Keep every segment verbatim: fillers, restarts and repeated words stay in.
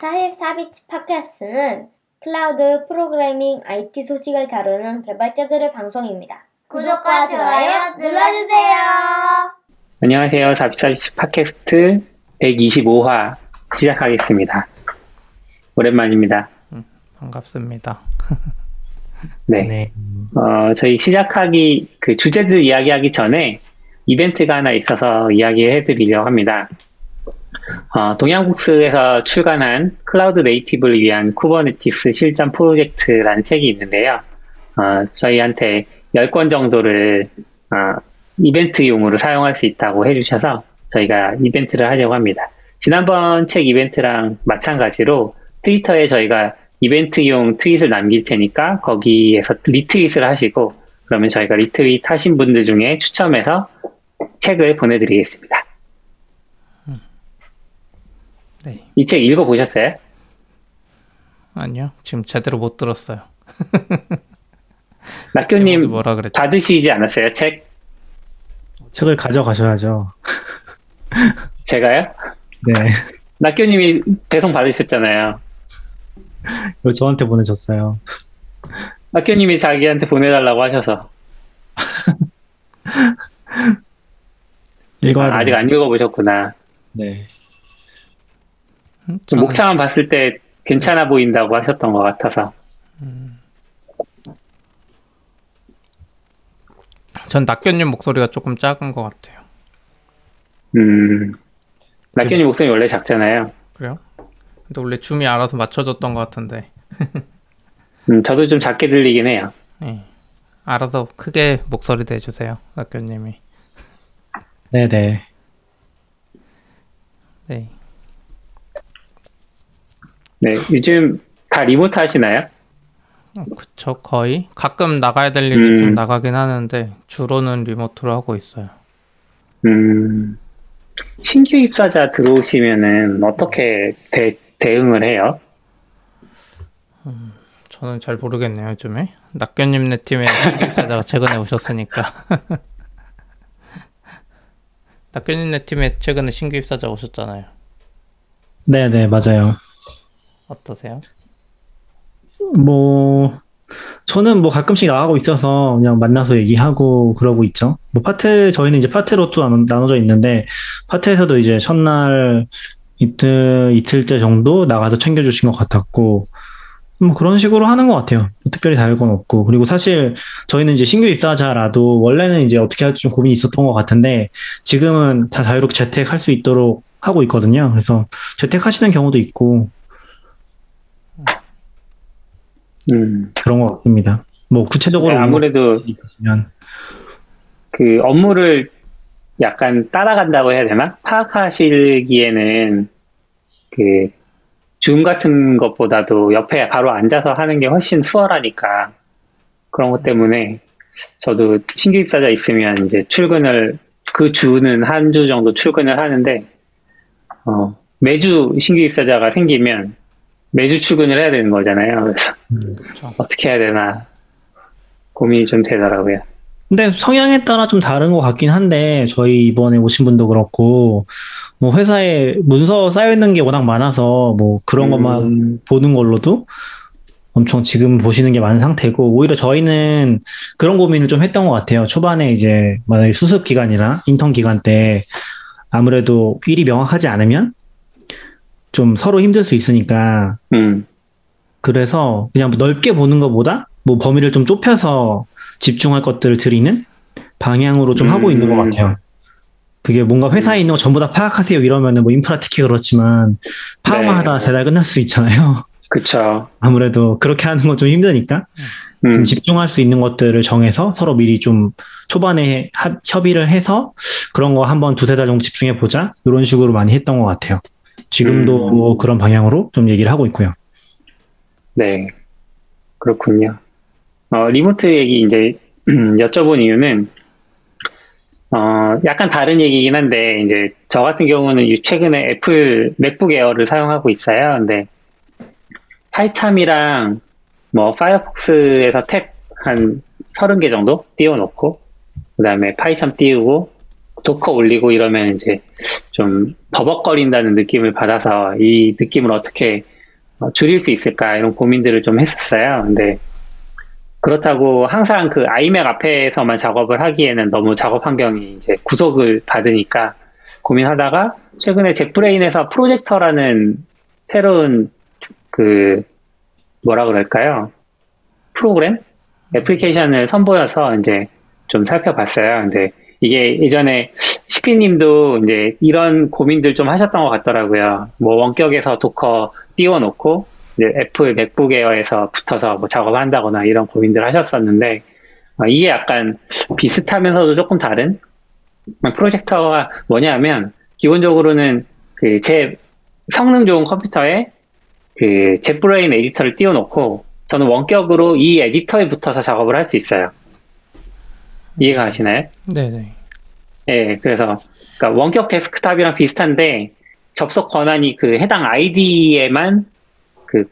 사십사 비치 팟캐스트는 클라우드 프로그래밍 아이티 소식을 다루는 개발자들의 방송입니다. 구독과 좋아요 눌러주세요. 안녕하세요. 사십사 비치 팟캐스트 백이십오 화 시작하겠습니다. 오랜만입니다. 음, 반갑습니다. 네. 네. 어, 저희 시작하기, 그 주제들 이야기하기 전에 이벤트가 하나 있어서 이야기해드리려 합니다. 어, 동양국스에서 출간한 클라우드 네이티브를 위한 쿠버네티스 실전 프로젝트라는 책이 있는데요. 어, 저희한테 열 권 정도를 어, 이벤트용으로 사용할 수 있다고 해주셔서 저희가 이벤트를 하려고 합니다. 지난번 책 이벤트랑 마찬가지로 트위터에 저희가 이벤트용 트윗을 남길 테니까 거기에서 리트윗을 하시고, 그러면 저희가 리트윗 하신 분들 중에 추첨해서 책을 보내드리겠습니다. 네. 이 책 읽어보셨어요? 아니요. 지금 제대로 못 들었어요. 낙교님 받으시지 않았어요? 책? 책을 가져가셔야죠. 제가요? 네. 낙교님이 배송 받으셨잖아요. 왜 저한테 보내셨어요? 낙교님이 자기한테 보내달라고 하셔서. 읽어야 아, 아직 안 읽어보셨구나. 네. 저는... 목차만 봤을 때 괜찮아 보인다고 하셨던 것 같아서. 음... 전 낙견님 목소리가 조금 작은 것 같아요. 음, 낙견님 목소리 원래 작잖아요. 그래요? 근데 원래 줌이 알아서 맞춰줬던 것 같은데. 음, 저도 좀 작게 들리긴 해요. 네. 알아서 크게 목소리 내주세요, 낙견님이. 네네. 네. 네, 요즘 다 리모트 하시나요? 그쵸, 거의. 가끔 나가야 될 일이 음. 있으면 나가긴 하는데 주로는 리모트로 하고 있어요. 음, 신규 입사자 들어오시면은 어떻게 대, 대응을 해요? 음, 저는 잘 모르겠네요, 요즘에. 낙견님네 팀에 신규 입사자가 최근에 오셨으니까. 낙견님네 팀에 최근에 신규 입사자 오셨잖아요. 네네, 맞아요. 어떠세요? 뭐 저는 뭐 가끔씩 나가고 있어서 그냥 만나서 얘기하고 그러고 있죠. 뭐 파트 저희는 이제 파트로 또 나눠져 있는데 파트에서도 이제 첫날 이틀 이틀째 정도 나가서 챙겨주신 것 같았고 뭐 그런 식으로 하는 것 같아요. 특별히 다를 건 없고 그리고 사실 저희는 이제 신규 입사자라도 원래는 이제 어떻게 할지 좀 고민이 있었던 것 같은데 지금은 다 자유롭게 재택할 수 있도록 하고 있거든요. 그래서 재택하시는 경우도 있고. 음. 그런 것 같습니다. 뭐 구체적으로 네, 아무래도 그 업무를 약간 따라간다고 해야 되나? 파악하시기에는 그 줌 같은 것보다도 옆에 바로 앉아서 하는 게 훨씬 수월하니까 그런 것 때문에 저도 신규 입사자 있으면 이제 출근을 그 주는 한 주 정도 출근을 하는데 어, 매주 신규 입사자가 생기면 매주 출근을 해야 되는 거잖아요. 그래서 음, 그렇죠. 어떻게 해야 되나 고민이 좀 되더라고요. 근데 성향에 따라 좀 다른 것 같긴 한데 저희 이번에 오신 분도 그렇고 뭐 회사에 문서 쌓여있는 게 워낙 많아서 뭐 그런 음. 것만 보는 걸로도 엄청 지금 보시는 게 많은 상태고 오히려 저희는 그런 고민을 좀 했던 것 같아요. 초반에 이제 만약에 수습 기간이나 인턴 기간 때 아무래도 일이 명확하지 않으면 좀 서로 힘들 수 있으니까 음. 그래서 그냥 넓게 보는 것보다 뭐 범위를 좀 좁혀서 집중할 것들을 드리는 방향으로 좀 음. 하고 있는 것 같아요. 그게 뭔가 회사에 있는 거 전부 다 파악하세요 이러면은 뭐 인프라 특히 그렇지만 파악만 네. 하다 대달 끝날 수 있잖아요. 그렇죠. 아무래도 그렇게 하는 건 좀 힘드니까 음. 좀 집중할 수 있는 것들을 정해서 서로 미리 좀 초반에 합, 협의를 해서 그런 거 한번 두세 달 정도 집중해 보자 이런 식으로 많이 했던 것 같아요. 지금도 음. 뭐 그런 방향으로 좀 얘기를 하고 있고요. 네, 그렇군요. 어, 리모트 얘기 이제 여쭤본 이유는 어, 약간 다른 얘기긴 한데 이제 저 같은 경우는 최근에 애플 맥북 에어를 사용하고 있어요. 근데 파이참이랑 뭐 파이어폭스에서 탭 한 서른 개 정도 띄워놓고 그 다음에 파이참 띄우고 도커 올리고 이러면 이제 좀 버벅거린다는 느낌을 받아서 이 느낌을 어떻게 줄일 수 있을까 이런 고민들을 좀 했었어요. 근데 그렇다고 항상 그 아이맥 앞에서만 작업을 하기에는 너무 작업 환경이 이제 구속을 받으니까 고민하다가 최근에 젯브레인에서 프로젝터라는 새로운 그 뭐라 그럴까요? 프로그램? 애플리케이션을 선보여서 이제 좀 살펴봤어요. 근데 이게 예전에 식비님도 이제 이런 고민들 좀 하셨던 것 같더라고요. 뭐 원격에서 도커 띄워놓고 이제 애플 맥북 에어에서 붙어서 뭐 작업한다거나 이런 고민들 하셨었는데 이게 약간 비슷하면서도 조금 다른 프로젝터가 뭐냐면 기본적으로는 그 제 성능 좋은 컴퓨터에 그 젯브레인 에디터를 띄워놓고 저는 원격으로 이 에디터에 붙어서 작업을 할 수 있어요. 이해가 가시나요? 네네. 예, 그래서, 그러니까 원격 데스크탑이랑 비슷한데, 접속 권한이 그 해당 아이디에만 그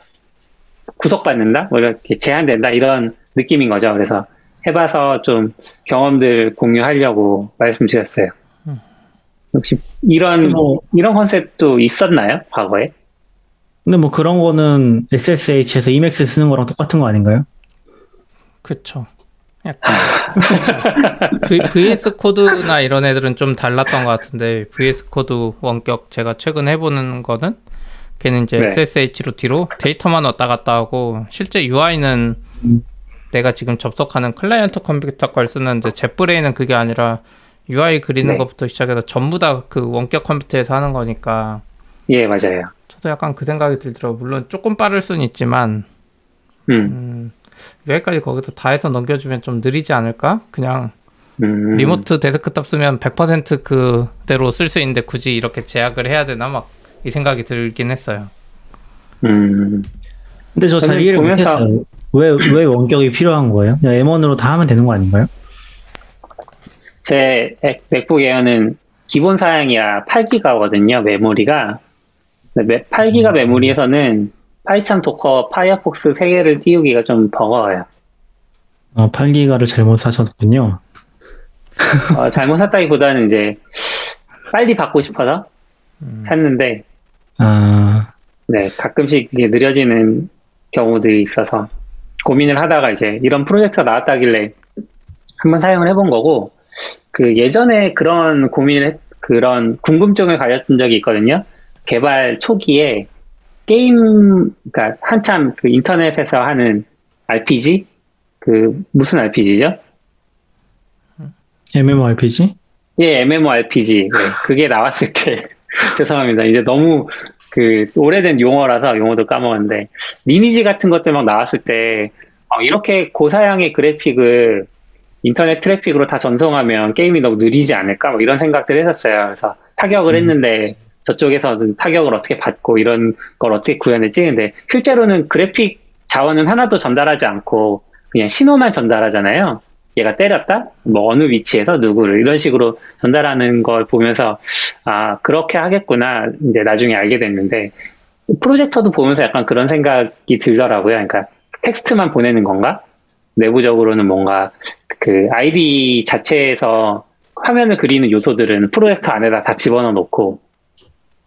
구속받는다? 뭐 이렇게 제한된다? 이런 느낌인 거죠. 그래서 해봐서 좀 경험들 공유하려고 말씀드렸어요. 음. 혹시 이런, 뭐, 이런 컨셉도 있었나요? 과거에? 근데 뭐 그런 거는 에스에스에이치에서 이맥스 쓰는 거랑 똑같은 거 아닌가요? 그쵸. 약간 v, VS 코드나 이런 애들은 좀 달랐던 것 같은데 브이에스 코드 원격 제가 최근 해보는 거는 걔는 이제 네. 에스에스에이치로 뒤로 데이터만 왔다 갔다 하고 실제 유아이는 음. 내가 지금 접속하는 클라이언트 컴퓨터 걸 쓰는데 젯브레인은 그게 아니라 유아이 그리는 네. 것부터 시작해서 전부 다 그 원격 컴퓨터에서 하는 거니까 예 맞아요. 저도 약간 그 생각이 들더라고요. 물론 조금 빠를 수는 있지만 음. 음, 여기까지 거기서 다 해서 넘겨주면 좀 느리지 않을까? 그냥 음. 리모트 데스크탑 쓰면 백 퍼센트 그대로 쓸 수 있는데 굳이 이렇게 제약을 해야 되나? 막 이 생각이 들긴 했어요. 음. 근데 저 잘 이해를 보면서... 못했어요. 왜, 왜 원격이 필요한 거예요? 그냥 엠원으로 다 하면 되는 거 아닌가요? 제 맥북 에어는 기본 사양이야 팔 기가거든요. 메모리가. 팔 기가 메모리에서는 파이참 도커 파이어폭스 세 개를 띄우기가 좀 버거워요. 아, 팔 기가를 잘못 사셨군요. 어, 잘못 샀다기보다는 이제 빨리 받고 싶어서 음. 샀는데 아... 네, 가끔씩 이게 느려지는 경우들이 있어서 고민을 하다가 이제 이런 프로젝트가 나왔다길래 한번 사용을 해본 거고 그 예전에 그런 고민을 그런 궁금증을 가졌던 적이 있거든요. 개발 초기에 게임, 그러니까 한참 그 인터넷에서 하는 알피지? 그, 무슨 알피지죠? 엠엠오알피지? 예, 엠엠오알피지. 네, 그게 나왔을 때. 죄송합니다. 이제 너무 그, 오래된 용어라서 용어도 까먹었는데. 리니지 같은 것들 막 나왔을 때, 어, 이렇게 고사양의 그래픽을 인터넷 트래픽으로 다 전송하면 게임이 너무 느리지 않을까? 뭐 이런 생각들을 했었어요. 그래서 타격을 음. 했는데, 저쪽에서 타격을 어떻게 받고 이런 걸 어떻게 구현했지? 근데 실제로는 그래픽 자원은 하나도 전달하지 않고 그냥 신호만 전달하잖아요. 얘가 때렸다? 뭐 어느 위치에서 누구를 이런 식으로 전달하는 걸 보면서 아, 그렇게 하겠구나. 이제 나중에 알게 됐는데 프로젝터도 보면서 약간 그런 생각이 들더라고요. 그러니까 텍스트만 보내는 건가? 내부적으로는 뭔가 그 아이디 자체에서 화면을 그리는 요소들은 프로젝터 안에다 다 집어넣어 놓고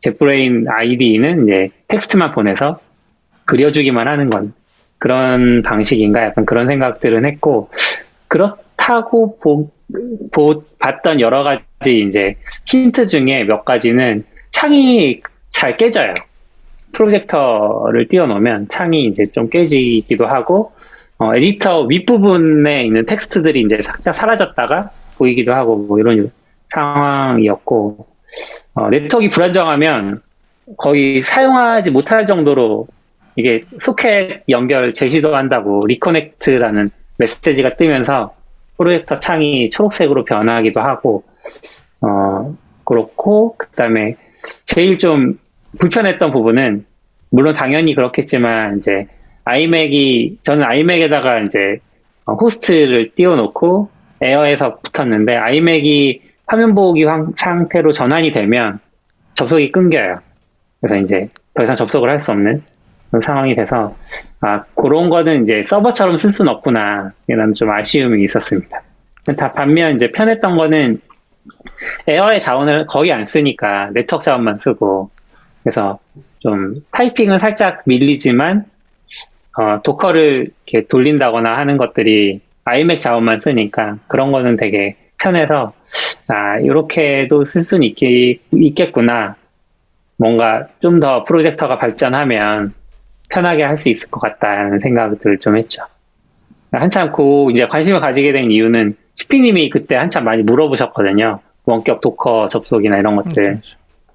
젯브레인 아이디는 이제 텍스트만 보내서 그려주기만 하는 건 그런 방식인가 약간 그런 생각들은 했고 그렇다고 보, 보, 봤던 여러 가지 이제 힌트 중에 몇 가지는 창이 잘 깨져요. 프로젝터를 띄워놓으면 창이 이제 좀 깨지기도 하고 어, 에디터 윗부분에 있는 텍스트들이 이제 살짝 사라졌다가 보이기도 하고 뭐 이런 상황이었고 어, 네트워크가 불안정하면 거의 사용하지 못할 정도로 이게 소켓 연결 제시도 한다고 리커넥트라는 메시지가 뜨면서 프로젝터 창이 초록색으로 변하기도 하고 어, 그렇고 그 다음에 제일 좀 불편했던 부분은 물론 당연히 그렇겠지만 이제 아이맥이 저는 아이맥에다가 이제 호스트를 띄워놓고 에어에서 붙었는데 아이맥이 화면 보호기 상태로 전환이 되면 접속이 끊겨요. 그래서 이제 더 이상 접속을 할 수 없는 그런 상황이 돼서 아 그런 거는 이제 서버처럼 쓸 수는 없구나 이런 좀 아쉬움이 있었습니다. 다 반면 이제 편했던 거는 에어의 자원을 거의 안 쓰니까 네트워크 자원만 쓰고, 그래서 좀 타이핑은 살짝 밀리지만 어, 도커를 이렇게 돌린다거나 하는 것들이 아이맥 자원만 쓰니까 그런 거는 되게 편해서 아 이렇게도 쓸 수는 있기, 있겠구나. 뭔가 좀 더 프로젝터가 발전하면 편하게 할 수 있을 것 같다는 생각을 좀 했죠. 한참 그 이제 관심을 가지게 된 이유는 시피님이 그때 한참 많이 물어보셨거든요. 원격 도커 접속이나 이런 것들.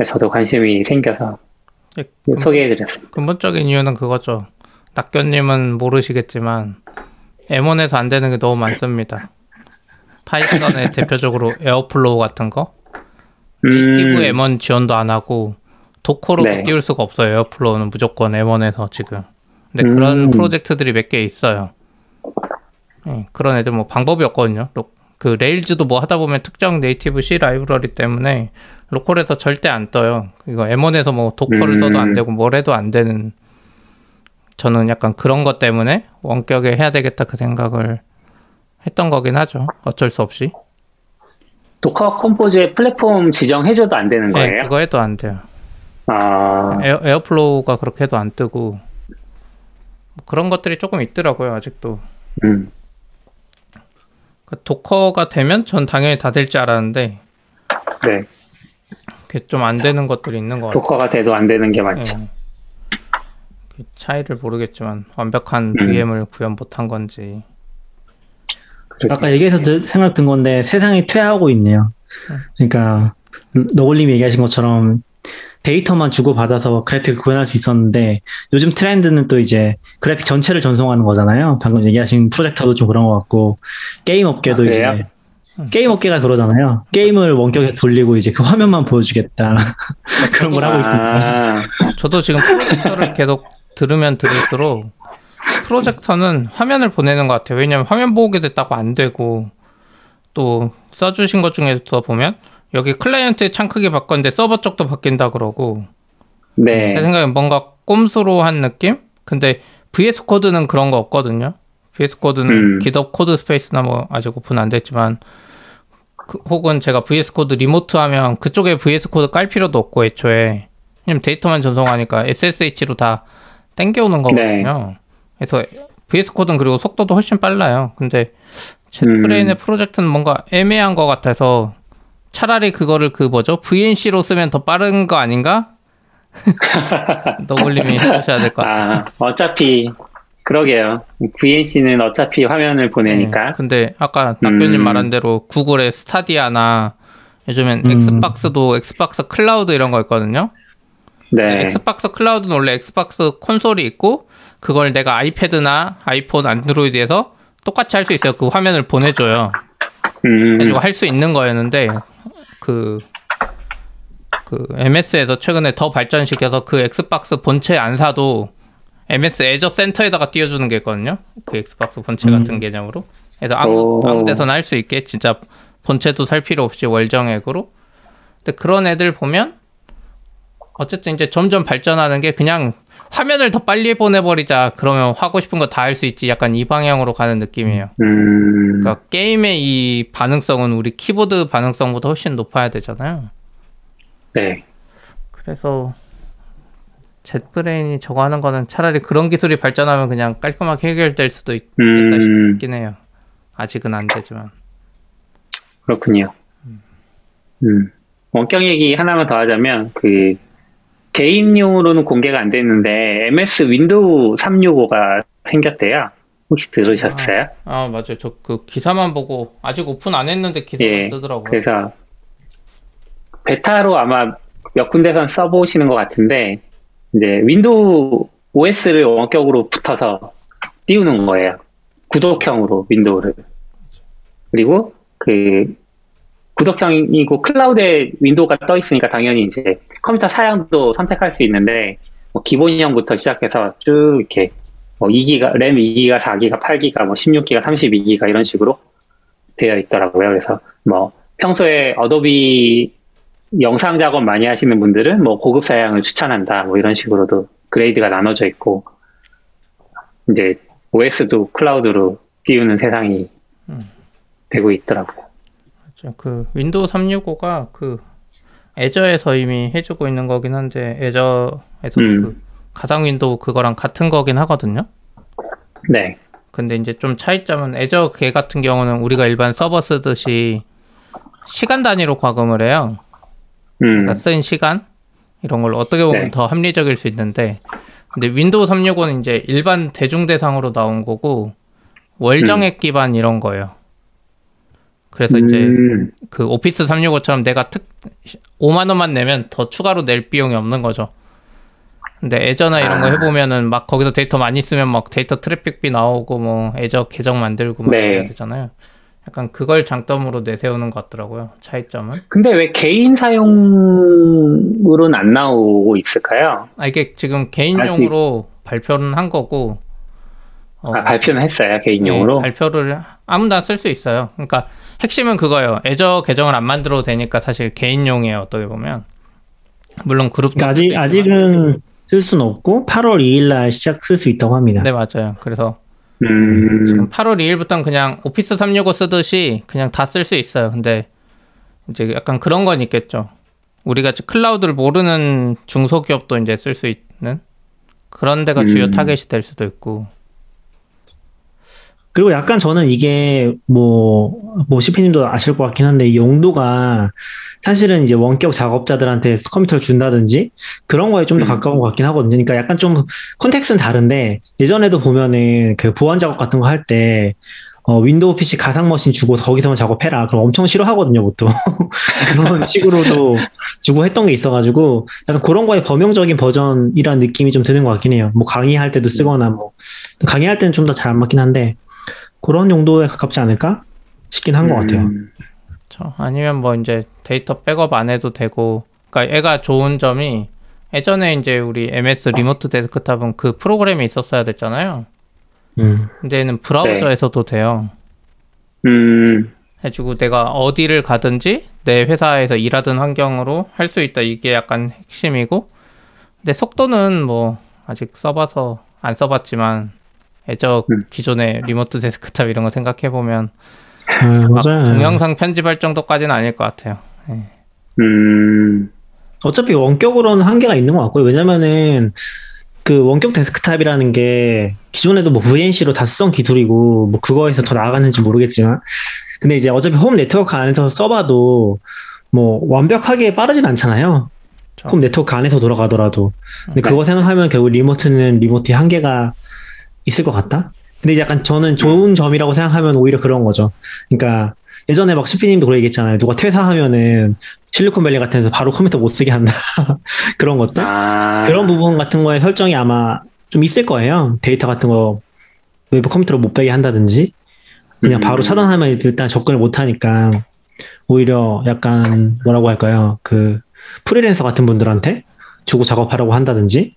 저도 관심이 생겨서 예, 근, 소개해드렸습니다. 근본적인 이유는 그거죠. 낙견님은 모르시겠지만 엠원에서 안 되는 게 너무 많습니다. 파이썬의 대표적으로 에어플로우 같은 거. 리스티브 음... 엠원 지원도 안 하고 도커로 네. 띄울 수가 없어요. 에어플로우는 무조건 엠원에서 지금. 근데 음... 그런 프로젝트들이 몇 개 있어요. 예, 그런 애들 뭐 방법이 없거든요. 그 레일즈도 뭐 하다 보면 특정 네이티브 C 라이브러리 때문에 로컬에서 절대 안 떠요. 이거 엠원에서 뭐 도커를 음... 써도 안 되고 뭘 해도 안 되는. 저는 약간 그런 것 때문에 원격에 해야 되겠다 그 생각을 했던 거긴 하죠. 어쩔 수 없이. 도커 컴포즈의 플랫폼 지정해줘도 안 되는 거예요? 네, 그거 해도 안 돼요. 아... 에어, 에어플로우가 그렇게 해도 안 뜨고 뭐 그런 것들이 조금 있더라고요. 아직도. 음. 그 도커가 되면 전 당연히 다 될 줄 알았는데 네. 그게 좀 안 되는 것들이 있는 것 같아요. 도커가 돼도 안 되는 게 많죠. 네. 그 차이를 모르겠지만 완벽한 음. 브이엠을 구현 못한 건지. 아까 얘기해서 생각 든 건데 세상이 퇴화하고 있네요. 그러니까 노골님이 얘기하신 것처럼 데이터만 주고받아서 그래픽을 구현할 수 있었는데 요즘 트렌드는 또 이제 그래픽 전체를 전송하는 거잖아요. 방금 얘기하신 프로젝터도 좀 그런 것 같고 게임 업계도 아, 이제 게임 업계가 그러잖아요. 게임을 원격에서 돌리고 이제 그 화면만 보여주겠다. 그런 걸 하고 있습니다. 저도 지금 프로젝터를 계속 들으면 들을수록 프로젝터는 화면을 보내는 것 같아요. 왜냐하면 화면 보게 됐다고 안 되고 또 써주신 것 중에서 보면 여기 클라이언트 창 크기 바꿨는데 서버 쪽도 바뀐다 그러고 네. 제 생각엔 뭔가 꼼수로 한 느낌? 근데 브이에스 코드는 그런 거 없거든요. 브이에스 코드는 음. 깃허브 코드 스페이스나 뭐 아직 오픈 안 됐지만 그, 혹은 제가 브이에스 코드 리모트 하면 그쪽에 브이에스 코드 깔 필요도 없고 애초에 왜냐면 데이터만 전송하니까 에스에스에이치로 다 땡겨오는 거거든요. 네. 그래서 브이에스 코드는 그리고 속도도 훨씬 빨라요. 근데 젯브레인의 음. 프로젝트는 뭔가 애매한 것 같아서 차라리 그거를 그 뭐죠? 브이엔씨로 쓰면 더 빠른 거 아닌가? 너블님이 해보셔야 될 것 같아요. 아, 어차피 그러게요. 브이엔씨는 어차피 화면을 보내니까. 네, 근데 아까 낙교님 음. 말한 대로 구글의 스타디아나 요즘엔 음. 엑스박스도 엑스박스 클라우드 이런 거 있거든요. 네. 엑스박스 클라우드는 원래 엑스박스 콘솔이 있고 그걸 내가 아이패드나 아이폰, 안드로이드에서 똑같이 할 수 있어요. 그 화면을 보내줘요. 음. 그래서 할 수 있는 거였는데 그, 그 엠에스에서 최근에 더 발전시켜서 그 엑스박스 본체 안 사도 엠에스 애저 센터에다가 띄워주는 게 있거든요. 그 엑스박스 본체 음. 같은 개념으로. 그래서 아무, 아무 데서나 할 수 있게 진짜 본체도 살 필요 없이 월정액으로. 근데 그런 애들 보면 어쨌든 이제 점점 발전하는 게 그냥 화면을 더 빨리 보내버리자. 그러면 하고 싶은 거 다 할 수 있지. 약간 이 방향으로 가는 느낌이에요. 음... 그러니까 게임의 이 반응성은 우리 키보드 반응성보다 훨씬 높아야 되잖아요. 네. 그래서 젯브레인이 저거 하는 거는 차라리 그런 기술이 발전하면 그냥 깔끔하게 해결될 수도 있겠다 음... 싶긴 해요. 아직은 안 되지만. 그렇군요. 음. 음. 원격 얘기 하나만 더 하자면 그 개인용으로는 공개가 안 됐는데 엠에스 윈도우 삼백육십오가 생겼대요. 혹시 들으셨어요? 아, 아 맞아요. 저 그 기사만 보고 아직 오픈 안 했는데 기사가 예, 뜨더라고요. 그래서 베타로 아마 몇 군데선 써보시는 것 같은데 이제 윈도우 오에스를 원격으로 붙어서 띄우는 거예요. 구독형으로 윈도우를. 그리고 그 구독형이고 클라우드에 윈도우가 떠 있으니까 당연히 이제 컴퓨터 사양도 선택할 수 있는데 뭐 기본형부터 시작해서 쭉 이렇게 뭐 이 기가, 램 이 기가, 사 기가, 팔 기가, 뭐 십육 기가, 삼십이 기가 이런 식으로 되어 있더라고요. 그래서 뭐 평소에 어도비 영상 작업 많이 하시는 분들은 뭐 고급 사양을 추천한다. 뭐 이런 식으로도 그레이드가 나눠져 있고 이제 오에스도 클라우드로 띄우는 세상이 음. 되고 있더라고요. 그 윈도우 삼백육십오가 그 애저에서 이미 해주고 있는 거긴 한데 애저에서 음. 그 가상 윈도우 그거랑 같은 거긴 하거든요. 네. 근데 이제 좀 차이점은 애저 개 같은 경우는 우리가 일반 서버 쓰듯이 시간 단위로 과금을 해요. 음. 그러니까 쓴 시간 이런 걸 어떻게 보면 네. 더 합리적일 수 있는데, 근데 윈도우 삼백육십오는 이제 일반 대중 대상으로 나온 거고 월정액 음. 기반 이런 거예요. 그래서 이제 음. 그 오피스 삼백육십오처럼 내가 특 오만 원만 내면 더 추가로 낼 비용이 없는 거죠. 근데 애저나 이런 아. 거 해보면은 막 거기서 데이터 많이 쓰면 막 데이터 트래픽비 나오고 뭐 애저 계정 만들고 막 네. 이래야 되잖아요. 약간 그걸 장점으로 내세우는 것 같더라고요. 차이점은. 근데 왜 개인 사용으로는 안 나오고 있을까요? 아 이게 지금 개인용으로 아직... 발표는 한 거고. 어, 아 발표는 했어요. 개인용으로. 네, 발표를 아무나 쓸 수 있어요. 그러니까 핵심은 그거예요. 애저 계정을 안 만들어도 되니까 사실 개인용이에요. 어떻게 보면. 물론 그룹. 그러니까 아직 아직은 쓸 수는 없고 팔월 이일날 시작 쓸 수 있다고 합니다. 네 맞아요. 그래서. 음... 지금 팔월 이일부터는 그냥 오피스 삼백육십오 쓰듯이 그냥 다 쓸 수 있어요. 근데 이제 약간 그런 건 있겠죠. 우리가 클라우드를 모르는 중소기업도 이제 쓸 수 있는 그런 데가 음... 주요 타겟이 될 수도 있고. 그리고 약간 저는 이게 뭐, 뭐 씨피님도 아실 것 같긴 한데 이 용도가 사실은 이제 원격 작업자들한테 컴퓨터를 준다든지 그런 거에 좀 더 가까운 것 같긴 하거든요. 그러니까 약간 좀 컨텍스는 다른데 예전에도 보면은 그 보안 작업 같은 거 할 때 어, 윈도우 피씨 가상 머신 주고 거기서만 작업해라. 그럼 엄청 싫어하거든요, 보통. 그런 식으로도 주고 했던 게 있어가지고 약간 그런 거의 범용적인 버전이라는 느낌이 좀 드는 것 같긴 해요. 뭐 강의할 때도 쓰거나 뭐 강의할 때는 좀 더 잘 안 맞긴 한데. 그런 용도에 가깝지 않을까 싶긴 한 것 음. 같아요. 그렇죠. 아니면 뭐 이제 데이터 백업 안 해도 되고, 그러니까 얘가 좋은 점이 예전에 이제 우리 엠에스 리모트 데스크탑은 그 프로그램이 있었어야 됐잖아요. 음. 근데 얘는 브라우저에서도 네. 돼요. 음. 해주고 내가 어디를 가든지 내 회사에서 일하던 환경으로 할 수 있다. 이게 약간 핵심이고, 근데 속도는 뭐 아직 써봐서 안 써봤지만. 애저 음. 기존의 리모트 데스크탑 이런 거 생각해보면 음, 막 동영상 편집할 정도까지는 아닐 것 같아요. 네. 음. 어차피 원격으로는 한계가 있는 것 같고요. 왜냐면은 그 원격 데스크탑이라는 게 기존에도 뭐 브이엔씨로 다 쓰던 기술이고 뭐 그거에서 더 나아갔는지 모르겠지만 근데 이제 어차피 홈 네트워크 안에서 써봐도 뭐 완벽하게 빠르진 않잖아요. 그렇죠. 홈 네트워크 안에서 돌아가더라도. 근데 네. 그거 생각하면 결국 리모트는 리모트의 한계가 있을 것 같다? 근데 이제 약간 저는 좋은 점이라고 생각하면 오히려 그런 거죠. 그러니까 예전에 막 씨피님도 그런 얘기했잖아요. 누가 퇴사하면은 실리콘밸리 같은 데서 바로 컴퓨터 못 쓰게 한다. 그런 것들? 아... 그런 부분 같은 거에 설정이 아마 좀 있을 거예요. 데이터 같은 거 외부 컴퓨터로 못 빼게 한다든지 그냥 바로 차단하면 일단 접근을 못 하니까 오히려 약간 뭐라고 할까요? 그 프리랜서 같은 분들한테 주고 작업하라고 한다든지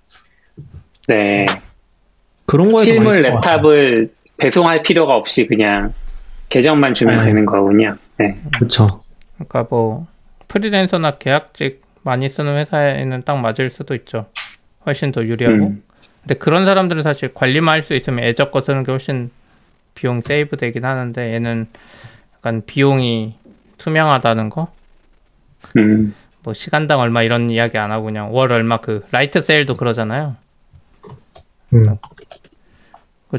네. 그런 거에 실물 랩탑을 배송할 필요가 없이 그냥 계정만 주면 네. 되는 거군요. 네. 그렇죠. 그러니까 뭐 프리랜서나 계약직 많이 쓰는 회사에는 딱 맞을 수도 있죠. 훨씬 더 유리하고. 음. 근데 그런 사람들은 사실 관리만 할 수 있으면 애저 거 쓰는 게 훨씬 비용 세이브 되긴 하는데 얘는 약간 비용이 투명하다는 거? 음. 뭐 시간당 얼마 이런 이야기 안 하고 그냥 월 얼마 그 라이트 세일도 그러잖아요. 음.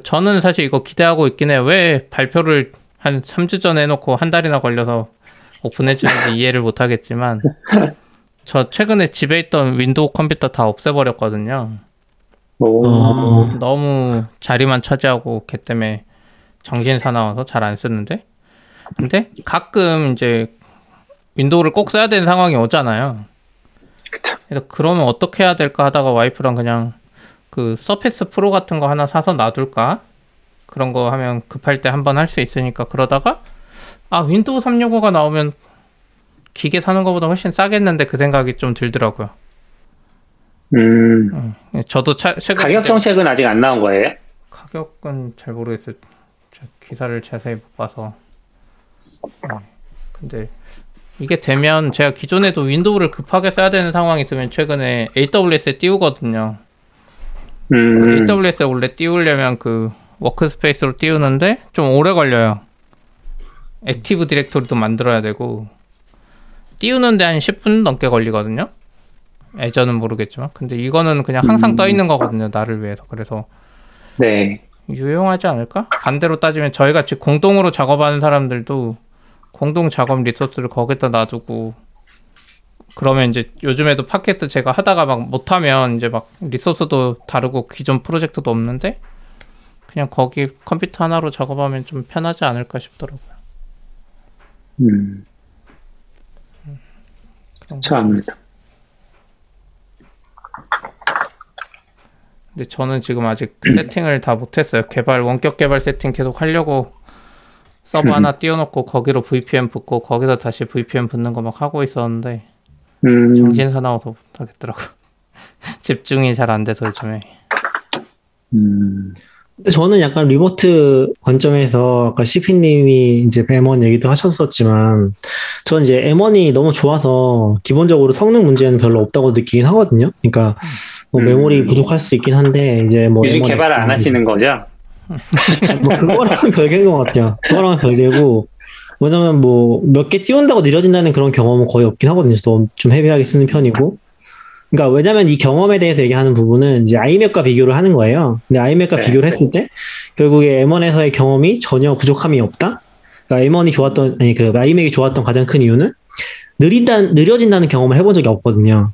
저는 사실 이거 기대하고 있긴 해요. 왜 발표를 한 삼 주 전에 해놓고 한 달이나 걸려서 오픈해주는지 이해를 못하겠지만 저 최근에 집에 있던 윈도우 컴퓨터 다 없애버렸거든요. 오. 어, 너무 자리만 차지하고 걔 때문에 정신 사나워서 잘 안 쓰는데 근데 가끔 이제 윈도우를 꼭 써야 되는 상황이 오잖아요. 그래서 그러면 어떻게 해야 될까 하다가 와이프랑 그냥 그 서페스 프로 같은 거 하나 사서 놔둘까? 그런 거 하면 급할 때 한 번 할 수 있으니까 그러다가 아 윈도우 삼백육십오가 나오면 기계 사는 거보다 훨씬 싸겠는데 그 생각이 좀 들더라고요. 음. 응. 저도 차, 최근에 가격 정책은 아직 안 나온 거예요? 가격은 잘 모르겠어요. 기사를 자세히 못 봐서. 근데 이게 되면 제가 기존에도 윈도우를 급하게 써야 되는 상황이 있으면 최근에 에이더블유에스에 띄우거든요. 음. 에이더블유에스에 원래 띄우려면 그 워크스페이스로 띄우는데 좀 오래 걸려요. 액티브 디렉토리도 만들어야 되고 띄우는데 한 십 분 넘게 걸리거든요. 애저는 모르겠지만. 근데 이거는 그냥 항상 음. 떠 있는 거거든요. 나를 위해서. 그래서 네. 유용하지 않을까? 반대로 따지면 저희같이 공동으로 작업하는 사람들도 공동 작업 리소스를 거기다 놔두고 그러면 이제 요즘에도 팟캐스트 제가 하다가 막 못하면 이제 막 리소스도 다르고 기존 프로젝트도 없는데 그냥 거기 컴퓨터 하나로 작업하면 좀 편하지 않을까 싶더라고요. 음. 참입니다. 근데 저는 지금 아직 세팅을 다 못했어요. 개발 원격 개발 세팅 계속 하려고 서버 하나 띄워놓고 거기로 브이피엔 붙고 거기서 다시 브이피엔 붙는 거 막 하고 있었는데 음. 정신 사나워서 못하겠더라고. 집중이 잘 안 돼서 요즘에. 음. 근데 저는 약간 리모트 관점에서 아까 씨피님이 이제 엠원 얘기도 하셨었지만 저는 이제 엠원이 너무 좋아서 기본적으로 성능 문제는 별로 없다고 느끼긴 하거든요. 그러니까 뭐 음. 메모리 부족할 수도 있긴 한데 이제 뭐 요즘 개발을 안 하시는 거죠? 뭐 그거랑은 별개인 것 같아요. 그거랑은 별개고 왜냐면 뭐 몇 개 띄운다고 느려진다는 그런 경험은 거의 없긴 하거든요. 저도 좀 헤비하게 쓰는 편이고. 그러니까 왜냐면 이 경험에 대해서 얘기하는 부분은 이제 아이맥과 비교를 하는 거예요. 근데 아이맥과 네. 비교를 했을 때 결국에 엠원에서의 경험이 전혀 부족함이 없다. 그러니까 엠원이 좋았던 아니 그 아이맥이 좋았던 가장 큰 이유는 느린다 느려진다는 경험을 해본 적이 없거든요.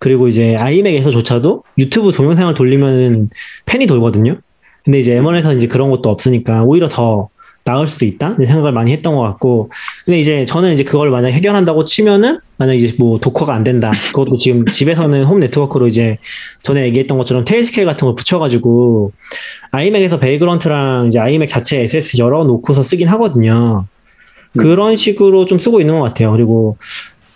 그리고 이제 아이맥에서조차도 유튜브 동영상을 돌리면은 팬이 돌거든요. 근데 이제 엠원에서는 이제 그런 것도 없으니까 오히려 더 나을 수도 있다? 생각을 많이 했던 것 같고. 근데 이제 저는 이제 그걸 만약 해결한다고 치면은, 만약 이제 뭐 도커가 안 된다. 그것도 지금 집에서는 홈 네트워크로 이제 전에 얘기했던 것처럼 테일스케일 같은 걸 붙여가지고, 아이맥에서 베이그런트랑 이제 아이맥 자체 에스에스 열어놓고서 쓰긴 하거든요. 음. 그런 식으로 좀 쓰고 있는 것 같아요. 그리고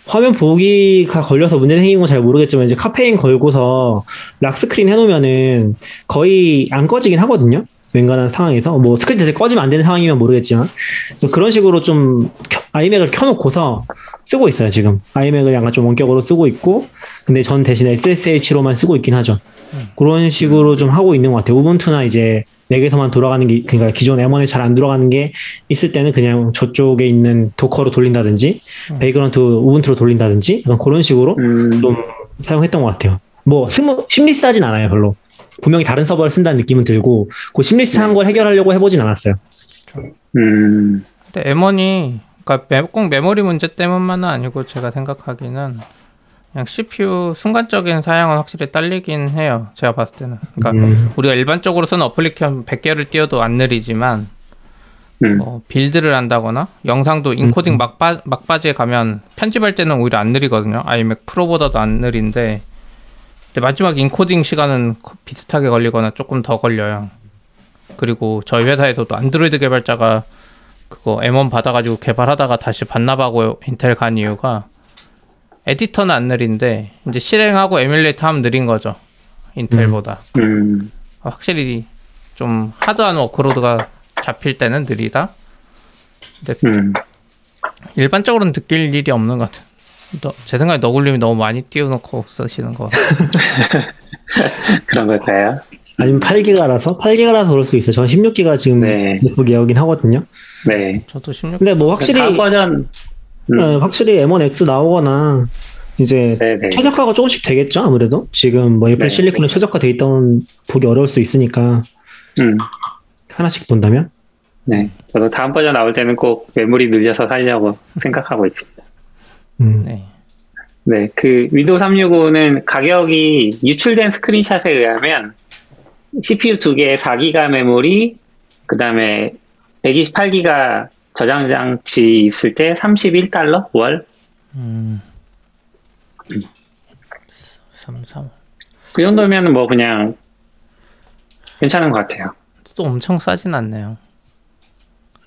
화면 보기가 걸려서 문제 생긴 건 잘 모르겠지만, 이제 카페인 걸고서 락스크린 해놓으면은 거의 안 꺼지긴 하거든요. 웬간한 상황에서 뭐 스크린 자체 꺼지면 안 되는 상황이면 모르겠지만 그래서 그런 식으로 좀 켜, 아이맥을 켜놓고서 쓰고 있어요. 지금 아이맥을 약간 좀 원격으로 쓰고 있고 근데 전 대신 에스에스에이치로만 쓰고 있긴 하죠. 음. 그런 식으로 좀 하고 있는 것 같아요. 우분투나 이제 맥에서만 돌아가는 게 그러니까 기존 엠원에 잘 안 돌아가는 게 있을 때는 그냥 저쪽에 있는 도커로 돌린다든지 음. 베이그런트 우분투로 돌린다든지 그런 식으로 음. 좀 사용했던 것 같아요. 뭐 스무, 심리스하진 않아요. 별로 분명히 다른 서버를 쓴다는 느낌은 들고 그 심리스한 걸 해결하려고 해보진 않았어요. 음. 근데 엠원이 그러니까 메, 꼭 메모리 문제 때문만은 아니고 제가 생각하기는 그냥 씨피유 순간적인 사양은 확실히 딸리긴 해요. 제가 봤을 때는. 그러니까 음. 우리가 일반적으로 쓰는 어플리케이션 백 개를 띄워도 안 느리지만 음. 어, 빌드를 한다거나 영상도 인코딩 음. 막바, 막바지에 가면 편집할 때는 오히려 안 느리거든요. 아이맥 프로보다도 안 느린데 근데 마지막 인코딩 시간은 비슷하게 걸리거나 조금 더 걸려요. 그리고 저희 회사에서도 안드로이드 개발자가 그거 엠원 받아가지고 개발하다가 다시 반납하고 인텔 간 이유가 에디터는 안 느린데 이제 실행하고 에뮬레이터 하면 느린 거죠. 인텔보다. 음. 음. 확실히 좀 하드한 워크로드가 잡힐 때는 느리다. 근데 음. 일반적으로는 느낄 일이 없는 것 같아요. 너, 제 생각에 너굴님이 너무 많이 띄워놓고 쓰시는 거 그런 걸까요? 아니면 팔 기가라서? 팔 기가라서 그럴 수 있어요. 저는 십육 기가 지금 맥북 네. 예약이긴 하거든요. 네. 저도 십육 기가. 근데 뭐 확실히 다음 버전 음. 네, 확실히 엠원 엑스 나오거나 이제 네네. 최적화가 조금씩 되겠죠. 아무래도 지금 뭐 애플 네. 실리콘에 최적화돼 있던 보기 어려울 수 있으니까 음. 하나씩 본다면? 네. 저도 다음 버전 나올 때는 꼭 메모리 늘려서 살려고 생각하고 있습니다. 네. 네, 그 윈도우 삼백육십오는 가격이 유출된 스크린샷에 의하면 씨피유 두 개에 사 기가 메모리, 그 다음에 백이십팔 기가 저장 장치 있을 때 삼십일 달러 월. 음. 삼십삼. 그 정도면 뭐 그냥 괜찮은 것 같아요. 또 엄청 싸진 않네요.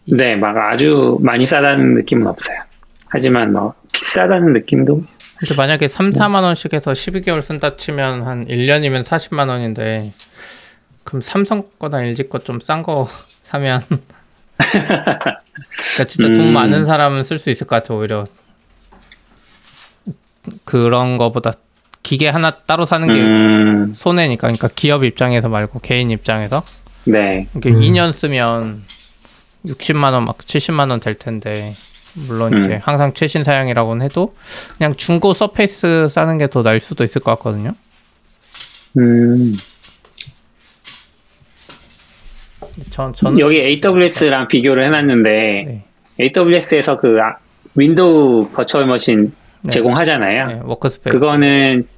네, 막 아주 많이 싸다는 느낌은 없어요. 하지만 뭐 비싸다는 느낌도. 그래서 만약에 삼, 사만 원씩 해서 십이 개월 쓴다 치면 한 일 년이면 사십만 원인데 그럼 삼성 거나 엘지 거 좀 싼 거 사면 그러니까 진짜 음. 돈 많은 사람은 쓸 수 있을 것 같아요. 오히려 그런 거보다 기계 하나 따로 사는 게 음. 손해니까. 그러니까 기업 입장에서 말고 개인 입장에서 네. 이게 음. 이 년 쓰면 육십만 원, 막 칠십만 원 될 텐데, 물론 음. 이제 항상 최신 사양이라고는 해도, 그냥 중고 서페이스 싸는 게 더 나을 수도 있을 것 같거든요. 음. 전, 전... 여기 에이더블유에스랑 비교를 해놨는데, 네. 에이더블유에스에서 그 아, 윈도우 버추얼 머신 네. 제공하잖아요. 네, 워크스페이스. 그거는,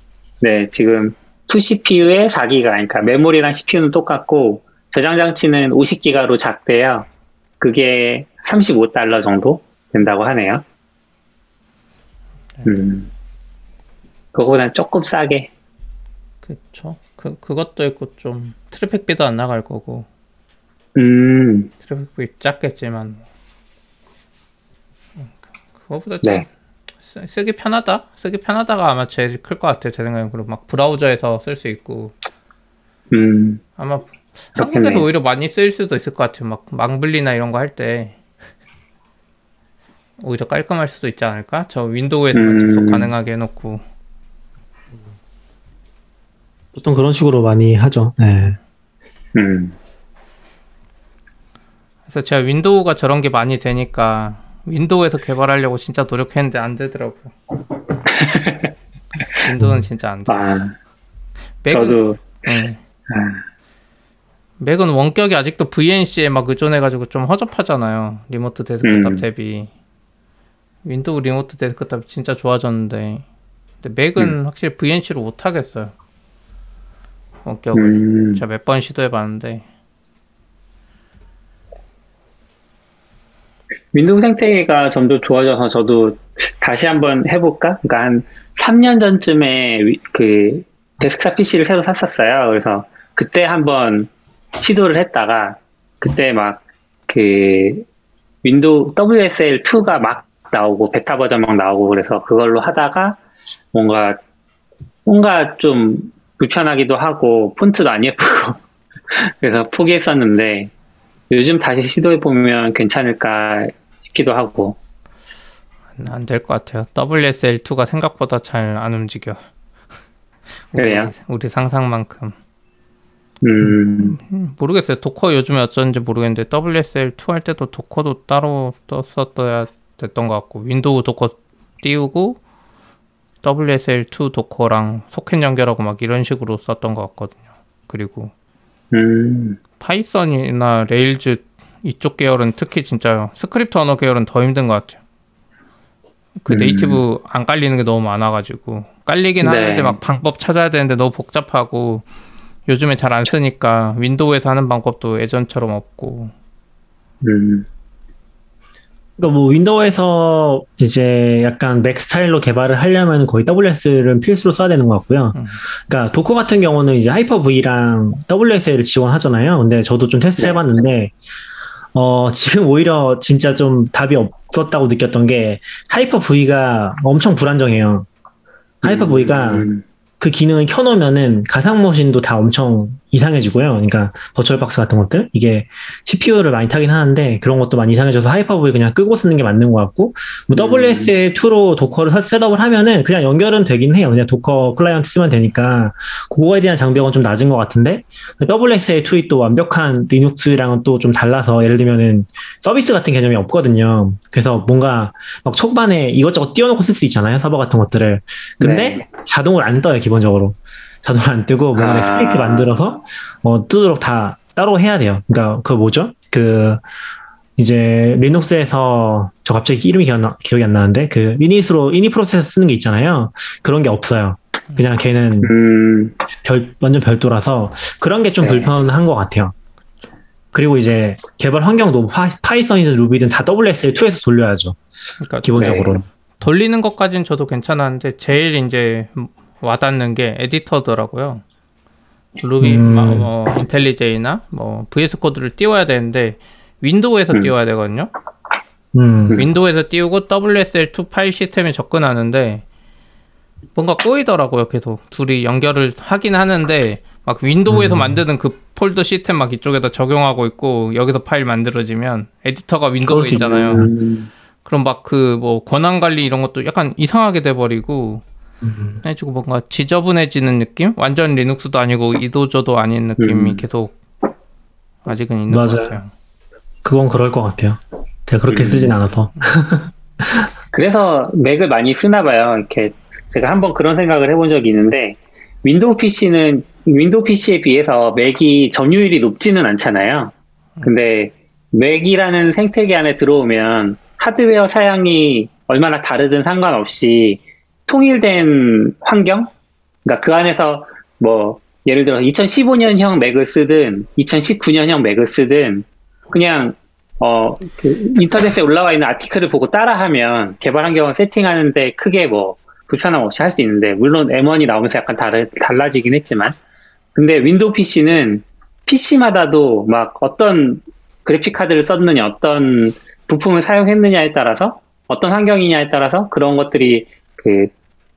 네, 지금 투 씨피유에 사 기가, 그러니까 메모리랑 씨피유는 똑같고, 저장장치는 오십 기가로 작대요. 그게 삼십오 달러 정도 된다고 하네요. 음. 그거보단 조금 싸게. 그쵸. 그, 그것도 있고 좀 트래픽비도 안 나갈 거고. 음. 트래픽비 작겠지만. 그거보다 네. 쓰, 쓰기 편하다? 쓰기 편하다가 아마 제일 클 것 같아요. 제 생각엔. 그리고 막 브라우저에서 쓸 수 있고. 음. 아마. 한국에서 그렇겠네. 오히려 많이 쓰일 수도 있을 것 같아요. 막 망블리나 이런 거 할 때 오히려 깔끔할 수도 있지 않을까? 저 윈도우에서만 음... 접속 가능하게 해놓고 보통 그런 식으로 많이 하죠. 네. 음. 그래서 제가 윈도우가 저런 게 많이 되니까 윈도우에서 개발하려고 진짜 노력했는데 안 되더라고요. 윈도우는 진짜 안 돼. 아, 저도. 네. 맥은 원격이 아직도 브이엔씨에 막 의존해가지고 좀 허접하잖아요. 리모트 데스크탑 음. 대비. 윈도우 리모트 데스크탑이 진짜 좋아졌는데. 근데 맥은 음. 확실히 브이엔씨로 못하겠어요. 원격을. 음. 제가 몇 번 시도해봤는데. 윈도우 생태계가 점점 좋아져서 저도 다시 한번 해볼까? 그러니까 한 삼 년 전쯤에 그 데스크탑 피씨를 새로 샀었어요. 그래서 그때 한번 시도를 했다가 그때 막 그 윈도우 더블유에스엘 투가 막 나오고 베타 버전 막 나오고 그래서 그걸로 하다가 뭔가 뭔가 좀 불편하기도 하고 폰트도 안 예쁘고 그래서 포기했었는데 요즘 다시 시도해 보면 괜찮을까 싶기도 하고. 안 될 것 같아요. 더블유에스엘 투가 생각보다 잘 안 움직여. 그래요? 우리, 우리 상상만큼. 음. 모르겠어요. 도커 요즘에 어쩐지 모르겠는데 더블유에스엘 투 할 때도 도커도 따로 썼어야 됐던 것 같고 윈도우 도커 띄우고 더블유에스엘 투 도커랑 소켓 연결하고 막 이런 식으로 썼던 것 같거든요. 그리고 음. 파이썬이나 레일즈 이쪽 계열은 특히 진짜 스크립트 언어 계열은 더 힘든 것 같아요. 그 음. 네이티브 안 깔리는 게 너무 많아가지고 깔리긴 네. 하는데 막 방법 찾아야 되는데 너무 복잡하고 요즘에 잘 안 쓰니까 윈도우에서 하는 방법도 예전처럼 없고. 음. 그러니까 뭐 윈도우에서 이제 약간 맥 스타일로 개발을 하려면 거의 더블유에스엘은 필수로 써야 되는 것 같고요. 음. 그러니까 도커 같은 경우는 이제 하이퍼브이랑 더블유에스엘을 지원하잖아요. 근데 저도 좀 테스트 해봤는데 네. 어, 지금 오히려 진짜 좀 답이 없었다고 느꼈던 게 하이퍼브이가 엄청 불안정해요. 하이퍼브이가 음. 그 기능을 켜놓으면은 가상 머신도 다 엄청 이상해지고요. 그러니까 버츄얼 박스 같은 것들 이게 씨피유를 많이 타긴 하는데 그런 것도 많이 이상해져서 하이퍼브이 그냥 끄고 쓰는 게 맞는 것 같고 뭐 음. 더블유에스엘 투로 도커를 셋업을 하면은 그냥 연결은 되긴 해요. 그냥 도커 클라이언트 쓰면 되니까 그거에 대한 장벽은 좀 낮은 것 같은데 더블유에스엘 투이 또 완벽한 리눅스랑은 또 좀 달라서 예를 들면은 서비스 같은 개념이 없거든요. 그래서 뭔가 막 초반에 이것저것 띄워놓고 쓸 수 있잖아요. 서버 같은 것들을. 근데 네. 자동을 안 떠요. 기본적으로. 자동으로 안 뜨고 뭔가 아... 스크립트 만들어서 어, 뜨도록 다 따로 해야 돼요. 그러니까 그 뭐죠? 그 이제 리눅스에서 저 갑자기 이름이 기억나, 기억이 안 나는데 그 이닛으로 이닛 프로세스 쓰는 게 있잖아요. 그런 게 없어요. 그냥 걔는 음... 별, 완전 별도라서 그런 게 좀 네. 불편한 것 같아요. 그리고 이제 개발 환경도 파, 파이썬이든 루비든 다 더블유에스엘 투에서 돌려야죠. 그러니까 기본적으로 네. 돌리는 것까지는 저도 괜찮았는데 제일 이제 와닿는 게 에디터더라고요. 루비, 음. 뭐, 인텔리제이나 뭐 브이에스 코드를 띄워야 되는데 윈도우에서 음. 띄워야 되거든요. 음. 윈도우에서 띄우고 더블유에스엘 투 파일 시스템에 접근하는데 뭔가 꼬이더라고요. 계속 둘이 연결을 하긴 하는데 막 윈도우에서 음. 만드는 그 폴더 시스템 막 이쪽에다 적용하고 있고 여기서 파일 만들어지면 에디터가 윈도우에 있잖아요. 음. 그럼 막 그 뭐 권한 관리 이런 것도 약간 이상하게 돼버리고 해주고 뭔가 지저분해지는 느낌? 완전 리눅스도 아니고 이도저도 아닌 느낌이 음. 계속 아직은 있는 맞아요. 것 같아요. 그건 그럴 것 같아요. 제가 그렇게 음. 쓰진 않아서. 그래서 맥을 많이 쓰나 봐요. 이렇게 제가 한번 그런 생각을 해본 적이 있는데, 윈도우 피씨는 윈도우 피씨에 비해서 맥이 점유율이 높지는 않잖아요. 근데 맥이라는 생태계 안에 들어오면 하드웨어 사양이 얼마나 다르든 상관없이 통일된 환경? 그러니까 그 안에서 뭐 예를 들어 이천십오 년형 맥을 쓰든 이천십구 년형 맥을 쓰든 그냥 어 그 인터넷에 올라와 있는 아티클을 보고 따라하면 개발 환경을 세팅하는데 크게 뭐 불편함 없이 할 수 있는데, 물론 엠원이 나오면서 약간 다르, 달라지긴 했지만, 근데 윈도우 피씨는 피씨마다도 막 어떤 그래픽카드를 썼느냐, 어떤 부품을 사용했느냐에 따라서, 어떤 환경이냐에 따라서 그런 것들이 그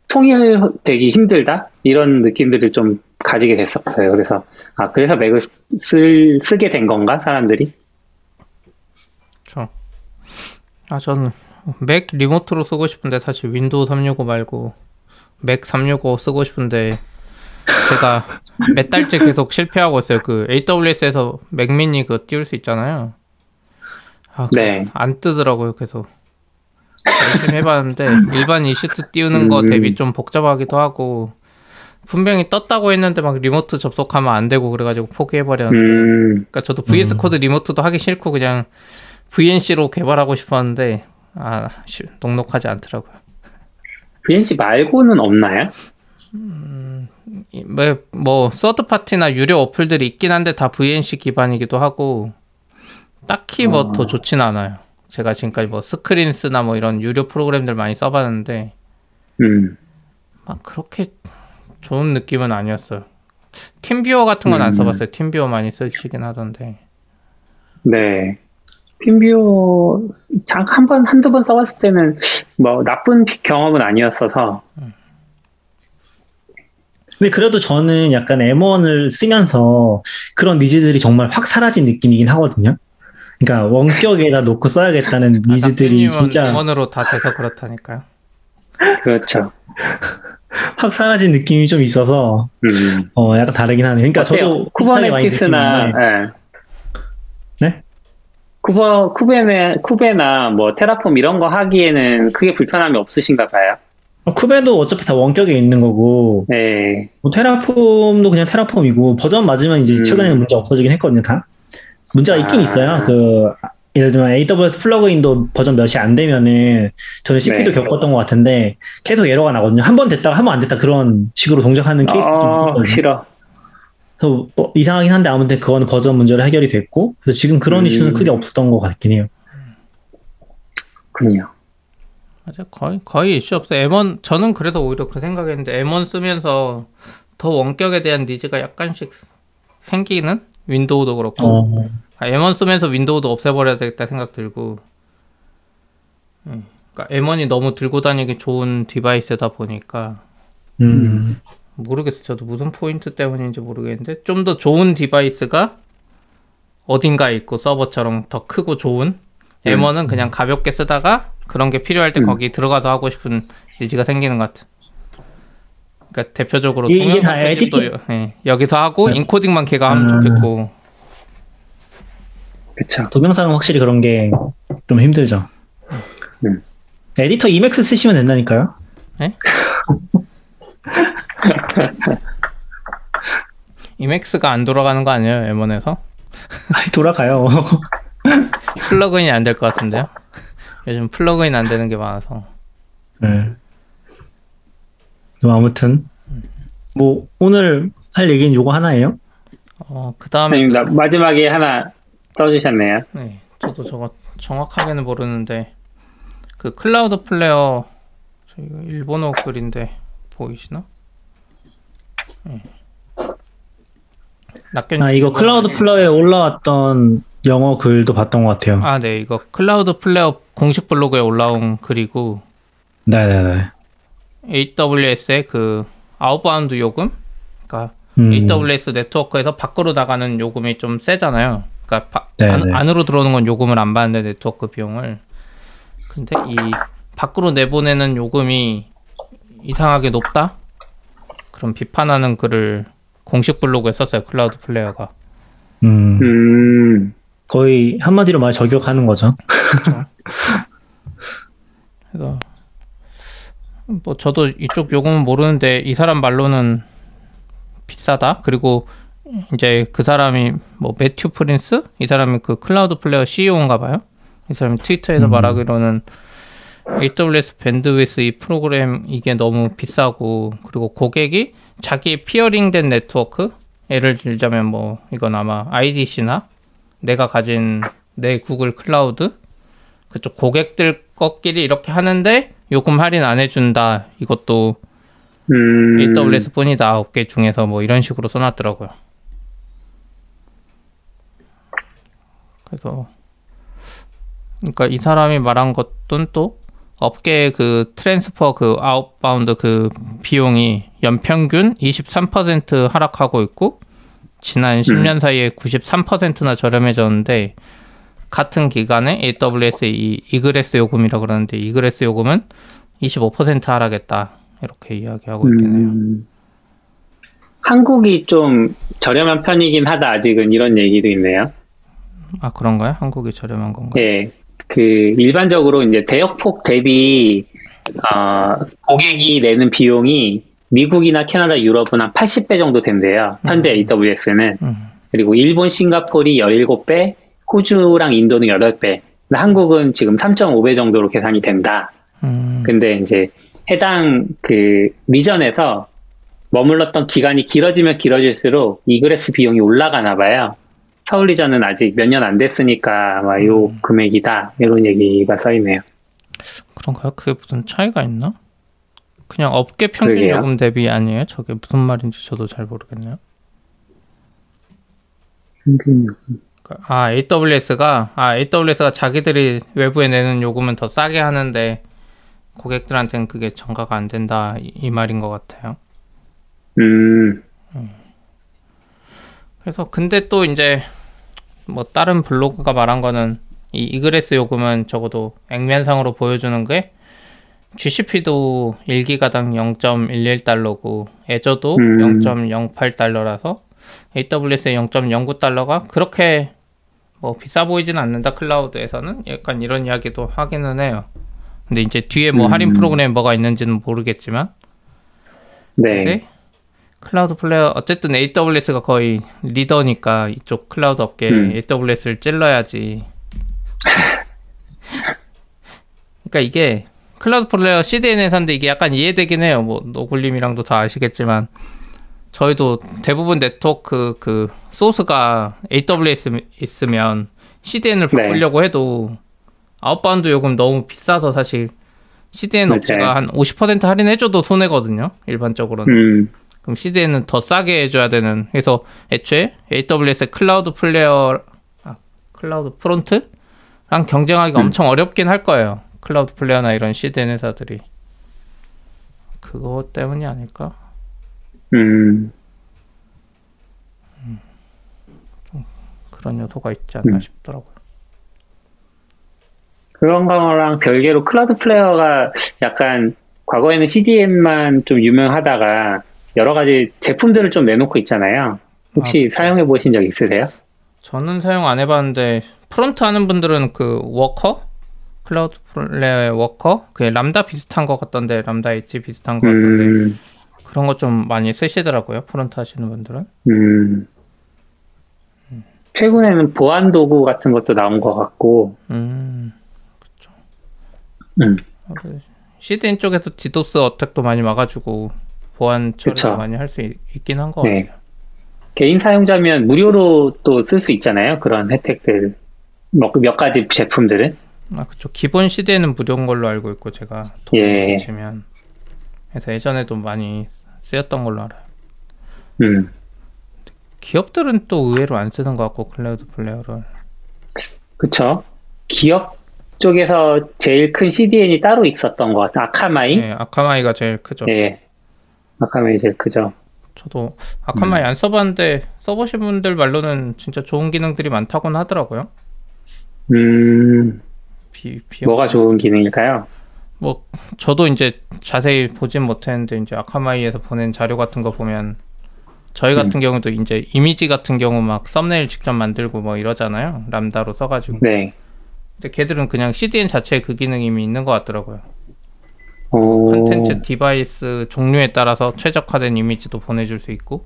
통일되기 힘들다? 이런 느낌들을 좀 가지게 됐었어요. 그래서, 아, 그래서 맥을 쓸, 쓰게 된 건가? 사람들이? 그렇죠. 아, 저는 맥 리모트로 쓰고 싶은데, 사실 윈도우 삼백육십오 말고 맥 삼백육십오 쓰고 싶은데, 제가 몇 달째 계속 실패하고 있어요. 그 에이더블유에스에서 맥 미니 그거 띄울 수 있잖아요. 아, 네. 안 뜨더라고요. 계속 열심히 해봤는데 일반 이시트 띄우는 거 대비 좀 복잡하기도 하고, 분명히 떴다고 했는데 막 리모트 접속하면 안 되고 그래가지고 포기해버렸는데, 그러니까 저도 브이에스 코드 리모트도 하기 싫고 그냥 브이엔씨로 개발하고 싶었는데 아, 녹록하지 않더라고요. 브이엔씨 말고는 없나요? 음, 뭐 서드파티나 유료 어플들이 있긴 한데 다 브이엔씨 기반이기도 하고 딱히 뭐 더 좋진 않아요. 제가 지금까지 뭐 스크린스나 뭐 이런 유료 프로그램들 많이 써봤는데 음. 막 그렇게 좋은 느낌은 아니었어요. 팀 뷰어 같은 건 안 음. 써봤어요. 팀 뷰어 많이 쓰시긴 하던데. 네. 팀뷰어 잠깐 한 번, 한두 번 써봤을 때는 뭐 나쁜 경험은 아니었어서. 근데 그래도 저는 약간 엠원을 쓰면서 그런 니즈들이 정말 확 사라진 느낌이긴 하거든요. 그러니까 원격에다 놓고 써야겠다는 니즈들이 아, 진짜 엠원으로 다 돼서 그렇다니까요. 그렇죠. 확 사라진 느낌이 좀 있어서 음. 어 약간 다르긴 하네요. 그러니까 어때요? 저도 쿠버네티스나 쿠버, 쿠베나, 쿠베나, 뭐, 테라폼 이런 거 하기에는 크게 불편함이 없으신가 봐요? 쿠베도 어차피 다 원격에 있는 거고, 네. 뭐 테라폼도 그냥 테라폼이고, 버전 맞으면 이제 음. 최근에는 문제 없어지긴 했거든요, 다. 문제가 아. 있긴 있어요. 그, 예를 들면 에이더블유에스 플러그인도 버전 몇이 안 되면은, 저는 씨피도 네. 겪었던 것 같은데, 계속 에러가 나거든요. 한 번 됐다가 한 번 안 됐다 그런 식으로 동작하는 케이스도 어, 좀 있었거든요. 싫어. 그래서 뭐 이상하긴 한데 아무튼 그건 버전 문제로 해결이 됐고, 그래서 지금 그런 음. 이슈는 크게 없었던 것 같긴 해요. 그럼요. 맞아, 거의 거의 이슈 없어요. 엠원 저는 그래서 오히려 그 생각했는데, 엠원 쓰면서 더 원격에 대한 니즈가 약간씩 생기는, 윈도우도 그렇고 어. 아, 엠원 쓰면서 윈도우도 없애버려야 되겠다 생각 들고, 음. 그러니까 엠원이 너무 들고 다니기 좋은 디바이스다 보니까. 음. 모르겠어요. 저도 무슨 포인트 때문인지 모르겠는데, 좀 더 좋은 디바이스가 어딘가에 있고, 서버처럼 더 크고 좋은 음. 엠원은 그냥 가볍게 쓰다가 그런 게 필요할 때 음. 거기 들어가서 하고 싶은 니즈가 생기는 것 같아요. 그러니까 대표적으로 동영상 편집도 여, 예, 여기서 하고 네. 인코딩만 걔가 하면 음. 좋겠고. 그쵸. 동영상은 확실히 그런 게 좀 힘들죠. 음. 에디터 이맥스 쓰시면 된다니까요. 네? 이맥스가 안 돌아가는 거 아니에요, 엠원에서? 아니, 돌아가요. 플러그인이 안 될 것 같은데요? 요즘 플러그인 안 되는 게 많아서. 네. 아무튼 뭐 오늘 할 얘기는 요거 하나예요? 어, 그 다음에 마지막에 하나 써주셨네요. 네, 저도 저거 정확하게는 모르는데 그 클라우드 플레어, 저 이거 일본어 글인데 보이시나? 네. 아, 이거 클라우드 플레어에 올라왔던 영어 글도 봤던 것 같아요. 아, 네, 이거 클라우드 플레어 공식 블로그에 올라온 글이고, 네네네. 에이더블유에스의 그 아웃바운드 요금, 그러니까 음. 에이더블유에스 네트워크에서 밖으로 나가는 요금이 좀 세잖아요. 그러니까 바, 안, 안으로 들어오는 건 요금을 안 받는데, 네트워크 비용을. 근데 이 밖으로 내보내는 요금이 이상하게 높다? 그럼 비판하는 글을 공식 블로그에 썼어요, 클라우드 플레어가. 음. 음. 거의 한마디로 말 저격하는 거죠. 그렇죠. 그래서 뭐 저도 이쪽 용어는 모르는데 이 사람 말로는 비싸다. 그리고 이제 그 사람이 뭐 매튜 프린스? 이 사람이 그 클라우드 플레어 씨이오인가 봐요. 이 사람이 트위터에서 음. 말하기로는 에이더블유에스 밴드위스 이 프로그램 이게 너무 비싸고, 그리고 고객이 자기 피어링된 네트워크, 예를 들자면 뭐 이건 아마 아이디씨나 내가 가진 내 구글 클라우드 그쪽 고객들 것끼리 이렇게 하는데 요금 할인 안 해준다. 이것도 음... 에이더블유에스 뿐이다. 업계 중에서 뭐 이런 식으로 써놨더라고요. 그래서 그러니까 이 사람이 말한 것은 또 업계의 그 트랜스퍼 그 아웃바운드 그 비용이 연평균 이십삼 퍼센트 하락하고 있고 지난 십 년 사이에 구십삼 퍼센트나 저렴해졌는데, 같은 기간에 에이더블유에스의 이 이그레스 요금이라고 그러는데 이그레스 요금은 이십오 퍼센트 하락했다. 이렇게 이야기하고 있겠네요. 음, 한국이 좀 저렴한 편이긴 하다. 아직은 이런 얘기도 있네요. 아, 그런가요? 한국이 저렴한 건가요? 네. 그 일반적으로 이제 대역폭 대비 어, 고객이 내는 비용이 미국이나 캐나다, 유럽은 한 팔십 배 정도 된대요. 현재 음. 에이더블유에스는. 음. 그리고 일본, 싱가포르이 십칠 배, 호주랑 인도는 여덟 배. 근데 한국은 지금 삼 점 오 배 정도로 계산이 된다. 음. 근데 이제 해당 그 리전에서 머물렀던 기간이 길어지면 길어질수록 이그레스 비용이 올라가나 봐요. 서울 리전은 아직 몇 년 안 됐으니까 아마 요 음. 금액이다. 이런 얘기가 써있네요. 그런가요? 그게 무슨 차이가 있나? 그냥 업계 평균 그러게요. 요금 대비 아니에요? 저게 무슨 말인지 저도 잘 모르겠네요. 평균 요금. 아, 에이더블유에스가, 아, 에이더블유에스가 자기들이 외부에 내는 요금은 더 싸게 하는데 고객들한테는 그게 전가가 안 된다. 이, 이 말인 것 같아요. 음. 음. 그래서 근데 또 이제 뭐 다른 블로그가 말한 거는 이 이그레스 요금은 적어도 액면상으로 보여주는 게 지씨피도 일 기가당 영 점 일일 달러고 애저도 음. 영 점 영팔 달러라서 에이더블유에스의 영 점 영구 달러가 그렇게 뭐 비싸 보이진 않는다. 클라우드에서는 약간 이런 이야기도 하기는 해요. 근데 이제 뒤에 뭐 음. 할인 프로그램 뭐가 있는지는 모르겠지만, 네, 클라우드 플레어 어쨌든 에이더블유에스가 거의 리더니까 이쪽 클라우드 업계 음. 에이더블유에스를 찔러야지. 그러니까 이게 클라우드 플레어 씨디엔에서인데 이게 약간 이해되긴 해요. 뭐 노굴님이랑도 다 아시겠지만 저희도 대부분 네트워크 그 소스가 에이더블유에스 있으면 씨디엔을 바꾸려고 네. 해도 아웃바운드 요금 너무 비싸서 사실 씨디엔 업체가 한 오십 퍼센트 할인해줘도 손해거든요. 일반적으로는. 음. 그럼 씨디엔은 더 싸게 해줘야 되는. 그래서 애초에 에이더블유에스의 클라우드 플레어, 아, 클라우드 프론트랑 경쟁하기가 음. 엄청 어렵긴 할 거예요. 클라우드 플레어나 이런 씨디엔 회사들이. 그것 때문이 아닐까? 음. 음. 좀 그런 요소가 있지 않나 음. 싶더라고요. 그런 거랑 별개로 클라우드 플레어가 약간 과거에는 씨디엔만 좀 유명하다가 여러 가지 제품들을 좀 내놓고 있잖아요. 혹시 아, 사용해 보신 적 있으세요? 저는 사용 안 해봤는데 프론트 하는 분들은 그 워커? 클라우드 플레어의 워커? 그게 람다 비슷한 것 같던데, 람다 엣지 비슷한 것 같던데 음. 그런 거 좀 많이 쓰시더라고요. 프론트 하시는 분들은. 음. 음. 최근에는 보안 도구 같은 것도 나온 것 같고. 음. 그렇죠. 음. 씨디엔 쪽에서 디도스 어택도 많이 막아주고 보안 처리도 그쵸. 많이 할 수 있긴 한 것 네. 같아요. 개인 사용자면 무료로 또 쓸 수 있잖아요. 그런 혜택들. 몇, 몇 가지 제품들은. 아, 그렇죠. 기본 씨디엔은 무료인 걸로 알고 있고 제가 도움을 주시면. 예. 그래서 예전에도 많이 쓰였던 걸로 알아요. 음. 기업들은 또 의외로 안 쓰는 것 같고 클라우드 플레어를. 그쵸. 기업 쪽에서 제일 큰 씨디엔이 따로 있었던 것 같아요. 아카마이. 네, 아카마이가 제일 크죠. 네, 아카마이 제일 크죠. 저도 아카마이 음. 안 써봤는데 써보신 분들 말로는 진짜 좋은 기능들이 많다고는 하더라고요. 음. 비, 비 뭐가 좋은 기능일까요? 뭐 저도 이제 자세히 보진 못했는데 이제 아카마이에서 보낸 자료 같은 거 보면 저희 같은 음. 경우도 이제 이미지 같은 경우 막 썸네일 직접 만들고 뭐 이러잖아요. 람다로 써가지고. 네. 근데 걔들은 그냥 씨디엔 자체에 그 기능이 이미 있는 것 같더라고요. 오. 컨텐츠 디바이스 종류에 따라서 최적화된 이미지도 보내줄 수 있고.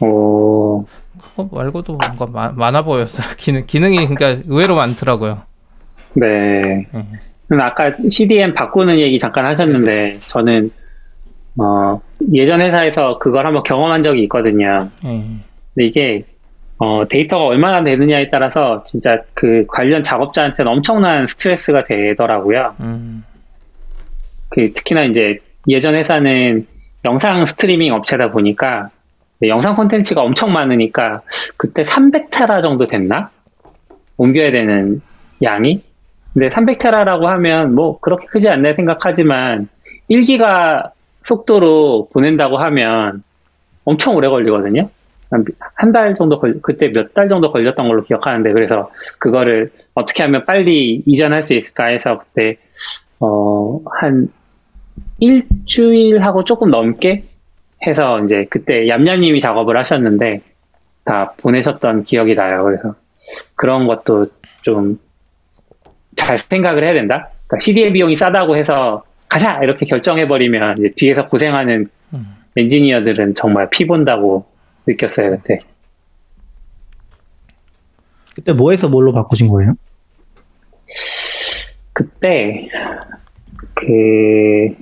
오. 그거 말고도 뭔가 마, 많아 보였어요. 기능, 기능이 그러니까 의외로 많더라고요. 네. 네. 아까 씨디엔 바꾸는 얘기 잠깐 하셨는데 저는 어, 예전 회사에서 그걸 한번 경험한 적이 있거든요. 음. 근데 이게 어, 데이터가 얼마나 되느냐에 따라서 진짜 그 관련 작업자한테는 엄청난 스트레스가 되더라고요. 음. 그 특히나 이제 예전 회사는 영상 스트리밍 업체다 보니까 영상 콘텐츠가 엄청 많으니까 그때 삼백 테라 정도 됐나? 옮겨야 되는 양이? 근데 삼백 테라라고 하면 뭐 그렇게 크지 않나 생각하지만 일 기가 속도로 보낸다고 하면 엄청 오래 걸리거든요. 한 달 정도 걸, 그때 몇 달 정도 걸렸던 걸로 기억하는데, 그래서 그거를 어떻게 하면 빨리 이전할 수 있을까 해서 그때 어, 한 일주일하고 조금 넘게 해서 이제 그때 얌얌님이 작업을 하셨는데 다 보내셨던 기억이 나요. 그래서 그런 것도 좀 잘 생각을 해야 된다. 그러니까 씨디엔 비용이 싸다고 해서 가자! 이렇게 결정해버리면 이제 뒤에서 고생하는 음. 엔지니어들은 정말 피 본다고 느꼈어요, 그때. 그때 뭐에서 뭘로 바꾸신 거예요? 그때 그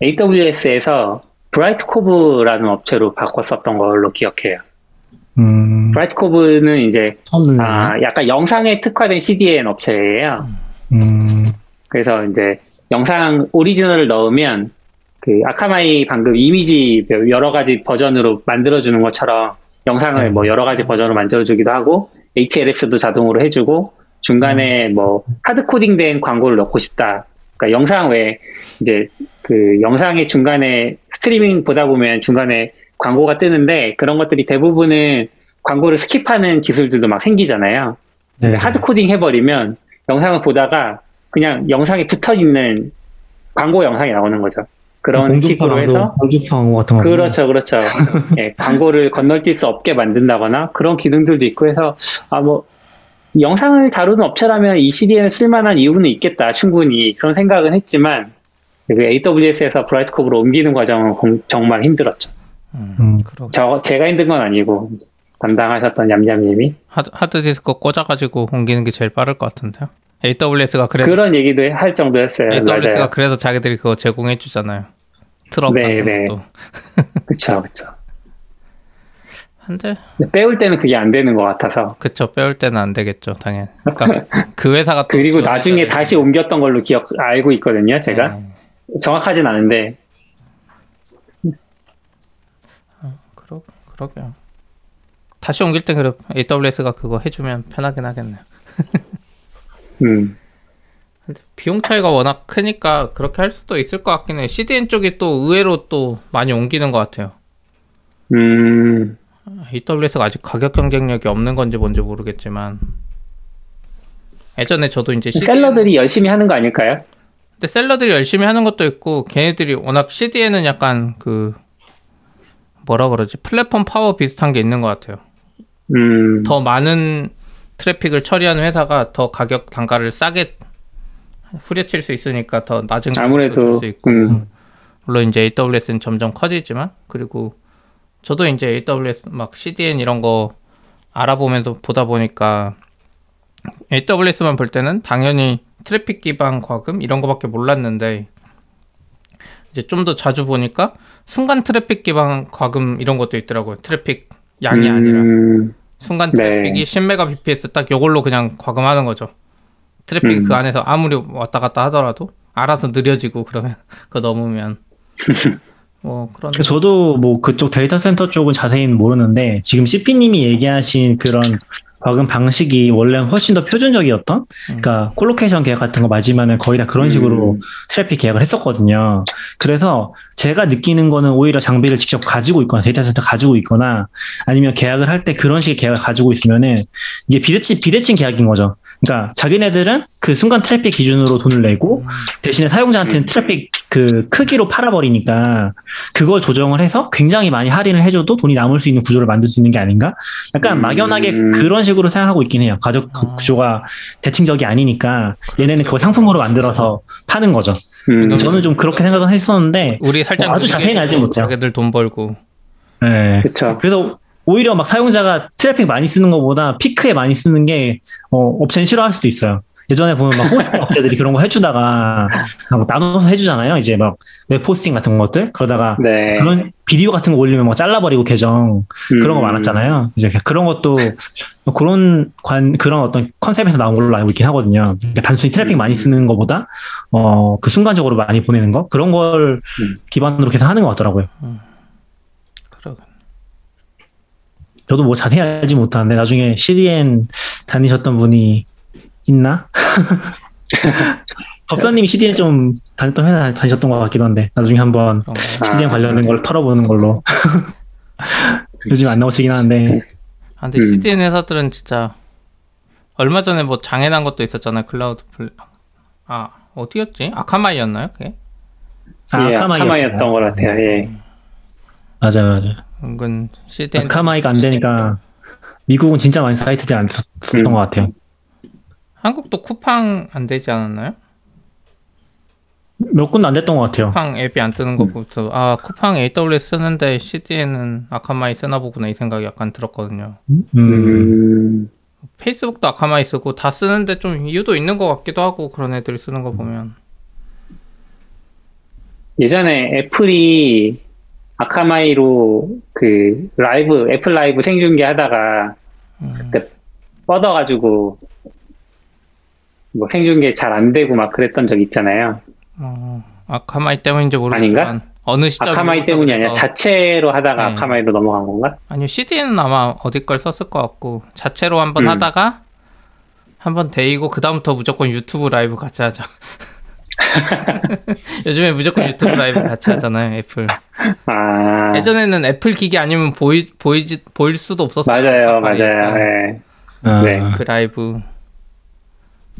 에이더블유에스에서 브라이트코브라는 업체로 바꿨었던 걸로 기억해요. 음... 브라이트코브는 이제 아, 약간 영상에 특화된 씨디엔 업체예요. 음... 그래서 이제 영상 오리지널을 넣으면 그 아카마이 방금 이미지 여러 가지 버전으로 만들어주는 것처럼 영상을 네. 뭐 여러 가지 버전으로 만들어주기도 하고 에이치엘에스도 자동으로 해주고 중간에 음. 뭐 하드코딩된 광고를 넣고 싶다. 그러니까 영상 외에 이제 그 영상의 중간에 스트리밍 보다 보면 중간에 광고가 뜨는데 그런 것들이 대부분은 광고를 스킵하는 기술들도 막 생기잖아요. 네. 하드코딩 해버리면 영상을 보다가 그냥 영상에 붙어있는 광고 영상이 나오는 거죠. 그런 식으로 광고, 해서 공중파 광고 같은 거 그렇죠, 그렇죠. 네, 광고를 건널뛸 수 없게 만든다거나 그런 기능들도 있고 해서 아 뭐 영상을 다루는 업체라면 이 씨디엔을 쓸만한 이유는 있겠다, 충분히 그런 생각은 했지만 그 에이더블유에스에서 브라이트코브로 옮기는 과정은 공, 정말 힘들었죠. 음, 저 제가 힘든 건 아니고 이제 담당하셨던 얌얌님이 하드 하드디스크 꽂아가지고 옮기는 게 제일 빠를 것 같은데요. 에이더블유에스가 그래서 그런 얘기도 할 정도였어요. 에이더블유에스가 맞아요. 그래서 자기들이 그거 제공해 주잖아요. 트럭 네, 같은 네. 것도. 그렇죠, 그렇죠. 한데 빼올 때는 그게 안 되는 것 같아서. 그렇죠, 빼올 때는 안 되겠죠, 당연히. 그러니까 그 회사가 그리고 나중에 다시 되는. 옮겼던 걸로 기억 알고 있거든요, 제가 네. 정확하진 않은데. 그러 그러게요. 다시 옮길 때 그래 에이더블유에스가 그거 해주면 편하긴 하겠네요. 음. 근데 비용 차이가 워낙 크니까 그렇게 할 수도 있을 것 같긴 해. 씨디엔 쪽이 또 의외로 또 많이 옮기는 것 같아요. 음. 에이더블유에스가 아직 가격 경쟁력이 없는 건지 뭔지 모르겠지만 예전에 저도 이제 씨디엔... 셀러들이 열심히 하는 거 아닐까요? 근데 셀러들이 열심히 하는 것도 있고 걔네들이 워낙 씨디엔은 약간 그 뭐라 그러지? 플랫폼 파워 비슷한 게 있는 것 같아요. 음. 더 많은 트래픽을 처리하는 회사가 더 가격 단가를 싸게 후려칠 수 있으니까 더 낮은 가격을 쓸 수 있고 음. 물론 이제 에이더블유에스는 점점 커지지만 그리고 저도 이제 에이더블유에스 막 씨디엔 이런 거 알아보면서 보다 보니까 에이더블유에스만 볼 때는 당연히 트래픽 기반 과금 이런 거밖에 몰랐는데 이제 좀 더 자주 보니까 순간 트래픽 기반 과금 이런 것도 있더라고요. 트래픽 양이 음... 아니라 순간 트래픽이 네. 십 메가비피에스 딱 요걸로 그냥 과금하는 거죠. 트래픽이 음. 그 안에서 아무리 왔다 갔다 하더라도 알아서 느려지고 그러면 그거 넘으면 뭐 그런. 저도 뭐 그쪽 데이터 센터 쪽은 자세히는 모르는데 지금 씨피님이 얘기하신 그런 과금 방식이 원래는 훨씬 더 표준적이었던 음. 그러니까 콜로케이션 계약 같은 거 맞으면은 거의 다 그런 식으로 음. 트래픽 계약을 했었거든요. 그래서 제가 느끼는 거는 오히려 장비를 직접 가지고 있거나 데이터 센터 가지고 있거나 아니면 계약을 할 때 그런 식의 계약을 가지고 있으면은 이게 비대칭 비대칭 계약인 거죠. 그러니까 자기네들은 그 순간 트래픽 기준으로 돈을 내고 대신에 사용자한테는 트래픽 그 크기로 팔아버리니까 그걸 조정을 해서 굉장히 많이 할인을 해줘도 돈이 남을 수 있는 구조를 만들 수 있는 게 아닌가? 약간 막연하게 음. 그런 식으로 생각하고 있긴 해요. 가격 구조가 대칭적이 아니니까 얘네는 그거 상품으로 만들어서 파는 거죠. 음. 저는 좀 그렇게 생각은 했었는데 우리 살짝 뭐 아주 자세히 알지 못해요. 자기들 돈 벌고. 네. 그쵸. 그래서 오히려 막 사용자가 트래픽 많이 쓰는 것보다 피크에 많이 쓰는 게 어, 업체는 싫어할 수도 있어요. 예전에 보면 막 호스팅 업체들이 그런 거 해주다가 뭐 나눠서 해주잖아요. 이제 막 웹 호스팅 같은 것들 그러다가 네. 그런 비디오 같은 거 올리면 막 잘라버리고 계정 음. 그런 거 많았잖아요. 이제 그런 것도 그런 관 그런 어떤 컨셉에서 나온 걸로 알고 있긴 하거든요. 그러니까 단순히 트래픽 많이 쓰는 것보다 어, 그 순간적으로 많이 보내는 거 그런 걸 음. 기반으로 계산하는 것 같더라고요. 음. 저도 뭐 자세히 알지 못하는데 나중에 씨디엔 다니셨던 분이 있나? 법사님이 씨디엔 좀 다녔던 회사 다니셨던 것 같기도 한데 나중에 한번 어, 씨디엔 아, 관련된 아, 걸 털어보는 걸로 요즘 안 나오시긴 하는데 아, 근데 음. 씨디엔 회사들은 진짜 얼마 전에 뭐 장애난 것도 있었잖아요. 클라우드 플레어 아 어디였지? 아카마이였나요? 그게? 아, 예, 아카마이였던 것 같아요. 예. 맞아 맞아. 은근 씨디엔 아카마이가 안 되니까 미국은 진짜 많이 사이트들이 안 썼던 음. 것 같아요. 한국도 쿠팡 안 되지 않았나요? 몇 군데 안 됐던 것 같아요. 쿠팡 앱이 안 뜨는 것부터 음. 아 쿠팡 에이더블유에스 쓰는데 씨디엔은 아카마이 쓰나 보구나 이 생각이 약간 들었거든요. 음. 음. 페이스북도 아카마이 쓰고 다 쓰는데 좀 이유도 있는 것 같기도 하고 그런 애들이 쓰는 거 보면 예전에 애플이 아카마이로 그 라이브 애플 라이브 생중계 하다가 음. 그때 뻗어가지고 뭐 생중계 잘 안 되고 막 그랬던 적 있잖아요. 어, 아카마이 때문인지 모르겠지만 아닌가? 어느 시점 아카마이 때문이 아니라 자체로 하다가 네. 아카마이로 넘어간 건가? 아니요 씨디엔은 아마 어디 걸 썼을 것 같고 자체로 한번 음. 하다가 한번 데이고 그 다음부터 무조건 유튜브 라이브 같이 하자. 요즘에 무조건 유튜브 라이브 같이 하잖아요, 애플. 아... 예전에는 애플 기기 아니면 보이, 보이지, 보일 수도 없었어요. 맞아요, 맞아요. 네. 아... 네. 그 라이브.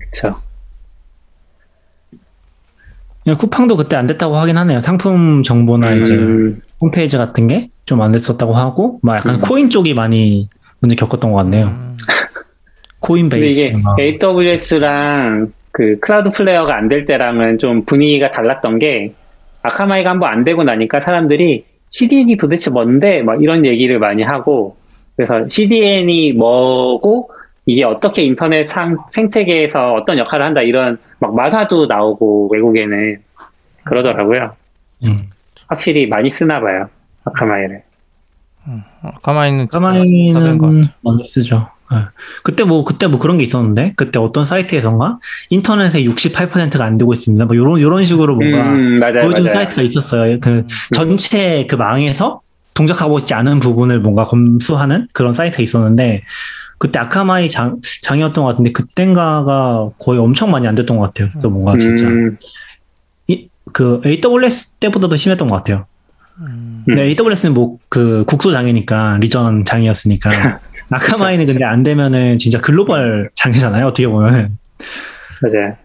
그쵸. 쿠팡도 그때 안 됐다고 하긴 하네요. 상품 정보나 음... 이제 홈페이지 같은 게 좀 안 됐었다고 하고, 막 약간 음... 코인 쪽이 많이 문제 겪었던 것 같네요. 음... 코인베이스. 근데 이게 에이더블유에스랑 그 클라우드 플레어가 안 될 때랑은 좀 분위기가 달랐던 게 아카마이가 한번 안 되고 나니까 사람들이 씨디엔이 도대체 뭔데? 막 이런 얘기를 많이 하고 그래서 씨디엔이 뭐고 이게 어떻게 인터넷 상, 생태계에서 어떤 역할을 한다 이런 막 만화도 나오고 외국에는 그러더라고요. 음. 확실히 많이 쓰나 봐요. 아카마이를. 음, 아카마이는 아카마이는 많이 쓰죠. 그때 뭐, 그때 뭐 그런 게 있었는데, 그때 어떤 사이트에선가, 인터넷에 육십팔 퍼센트가 안 되고 있습니다. 뭐, 요런, 요런 식으로 뭔가, 음, 맞아요, 보여준 맞아요. 사이트가 있었어요. 그, 음. 전체 그 망에서 동작하고 있지 않은 부분을 뭔가 검수하는 그런 사이트가 있었는데, 그때 아카마이 장, 장이었던 것 같은데, 그땐가가 거의 엄청 많이 안 됐던 것 같아요. 그래서 뭔가 진짜. 음. 이, 그, 에이더블유에스 때보다도 심했던 것 같아요. 음. 근데 에이더블유에스는 뭐, 그, 국소 장이니까, 리전 장이었으니까. 아카마이는 근데 안 되면은 진짜 글로벌 장르잖아요, 어떻게 보면은. 맞아요.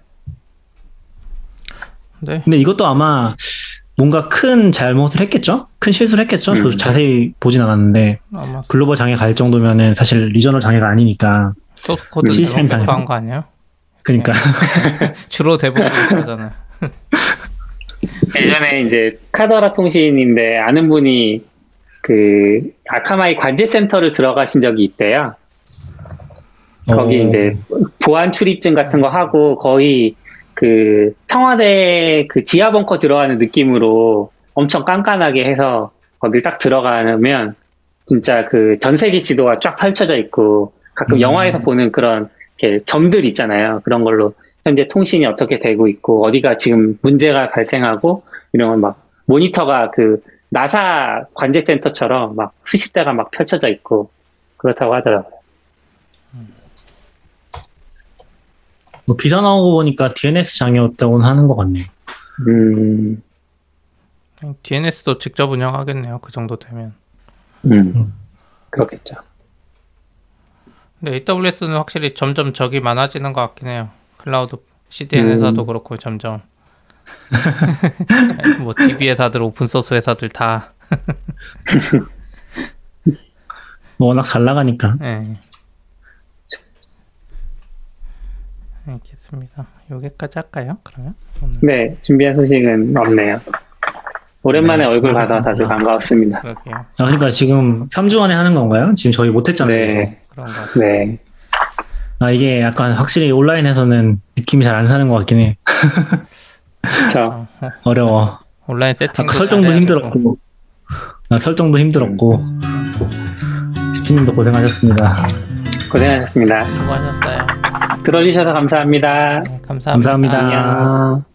네. 근데 이것도 아마 뭔가 큰 잘못을 했겠죠? 큰 실수를 했겠죠? 음. 저도 자세히 보진 않았는데. 아마. 글로벌 장애 갈 정도면은 사실 리저널 장애가 아니니까. 소스 코드 시스템 장애. 한 거 아니에요? 그니까. 주로 대부분 그러잖아요. 예전에 이제 카더라 통신인데 아는 분이 그 아카마이 관제센터를 들어가신 적이 있대요. 거기 오. 이제 보안 출입증 같은 거 하고 거의 그 청와대 그 지하 벙커 들어가는 느낌으로 엄청 깐깐하게 해서 거길 딱 들어가면 진짜 그 전 세계 지도가 쫙 펼쳐져 있고 가끔 음. 영화에서 보는 그런 이렇게 점들 있잖아요. 그런 걸로 현재 통신이 어떻게 되고 있고 어디가 지금 문제가 발생하고 이런 건 막 모니터가 그 나사 관제센터처럼 막 수십 대가 막 펼쳐져 있고 그렇다고 하더라고요. 뭐 기사 나오고 보니까 디엔에스 장애였다고는 하는 것 같네요. 음. 디엔에스도 직접 운영하겠네요. 그 정도 되면. 음. 그렇겠죠. 근데 에이더블유에스는 확실히 점점 적이 많아지는 것 같긴 해요. 클라우드 씨디엔 회사도 음. 그렇고 점점 뭐 디비 회사들, 오픈소스 회사들 다 뭐 워낙 잘 나가니까. 네. 알겠습니다. 여기까지 할까요? 그러면 오늘. 네, 준비한 소식은 없네요. 오랜만에 네, 얼굴 봐서 다들 반가웠습니다. 그럴게요. 아, 그러니까 지금 삼 주 만에 하는 건가요? 지금 저희 못했잖아요. 네. 그런 것 같아요. 네. 아, 이게 약간 확실히 온라인에서는 느낌이 잘 안 사는 것 같긴 해. 그렇죠. 어려워. 온라인 세팅도 아, 설정도 힘들었고, 아, 설정도 힘들었고. 피님도 고생하셨습니다. 고생하셨습니다. 수고하셨어요. 들어주셔서 감사합니다. 네, 감사합니다. 감사합니다. 안녕.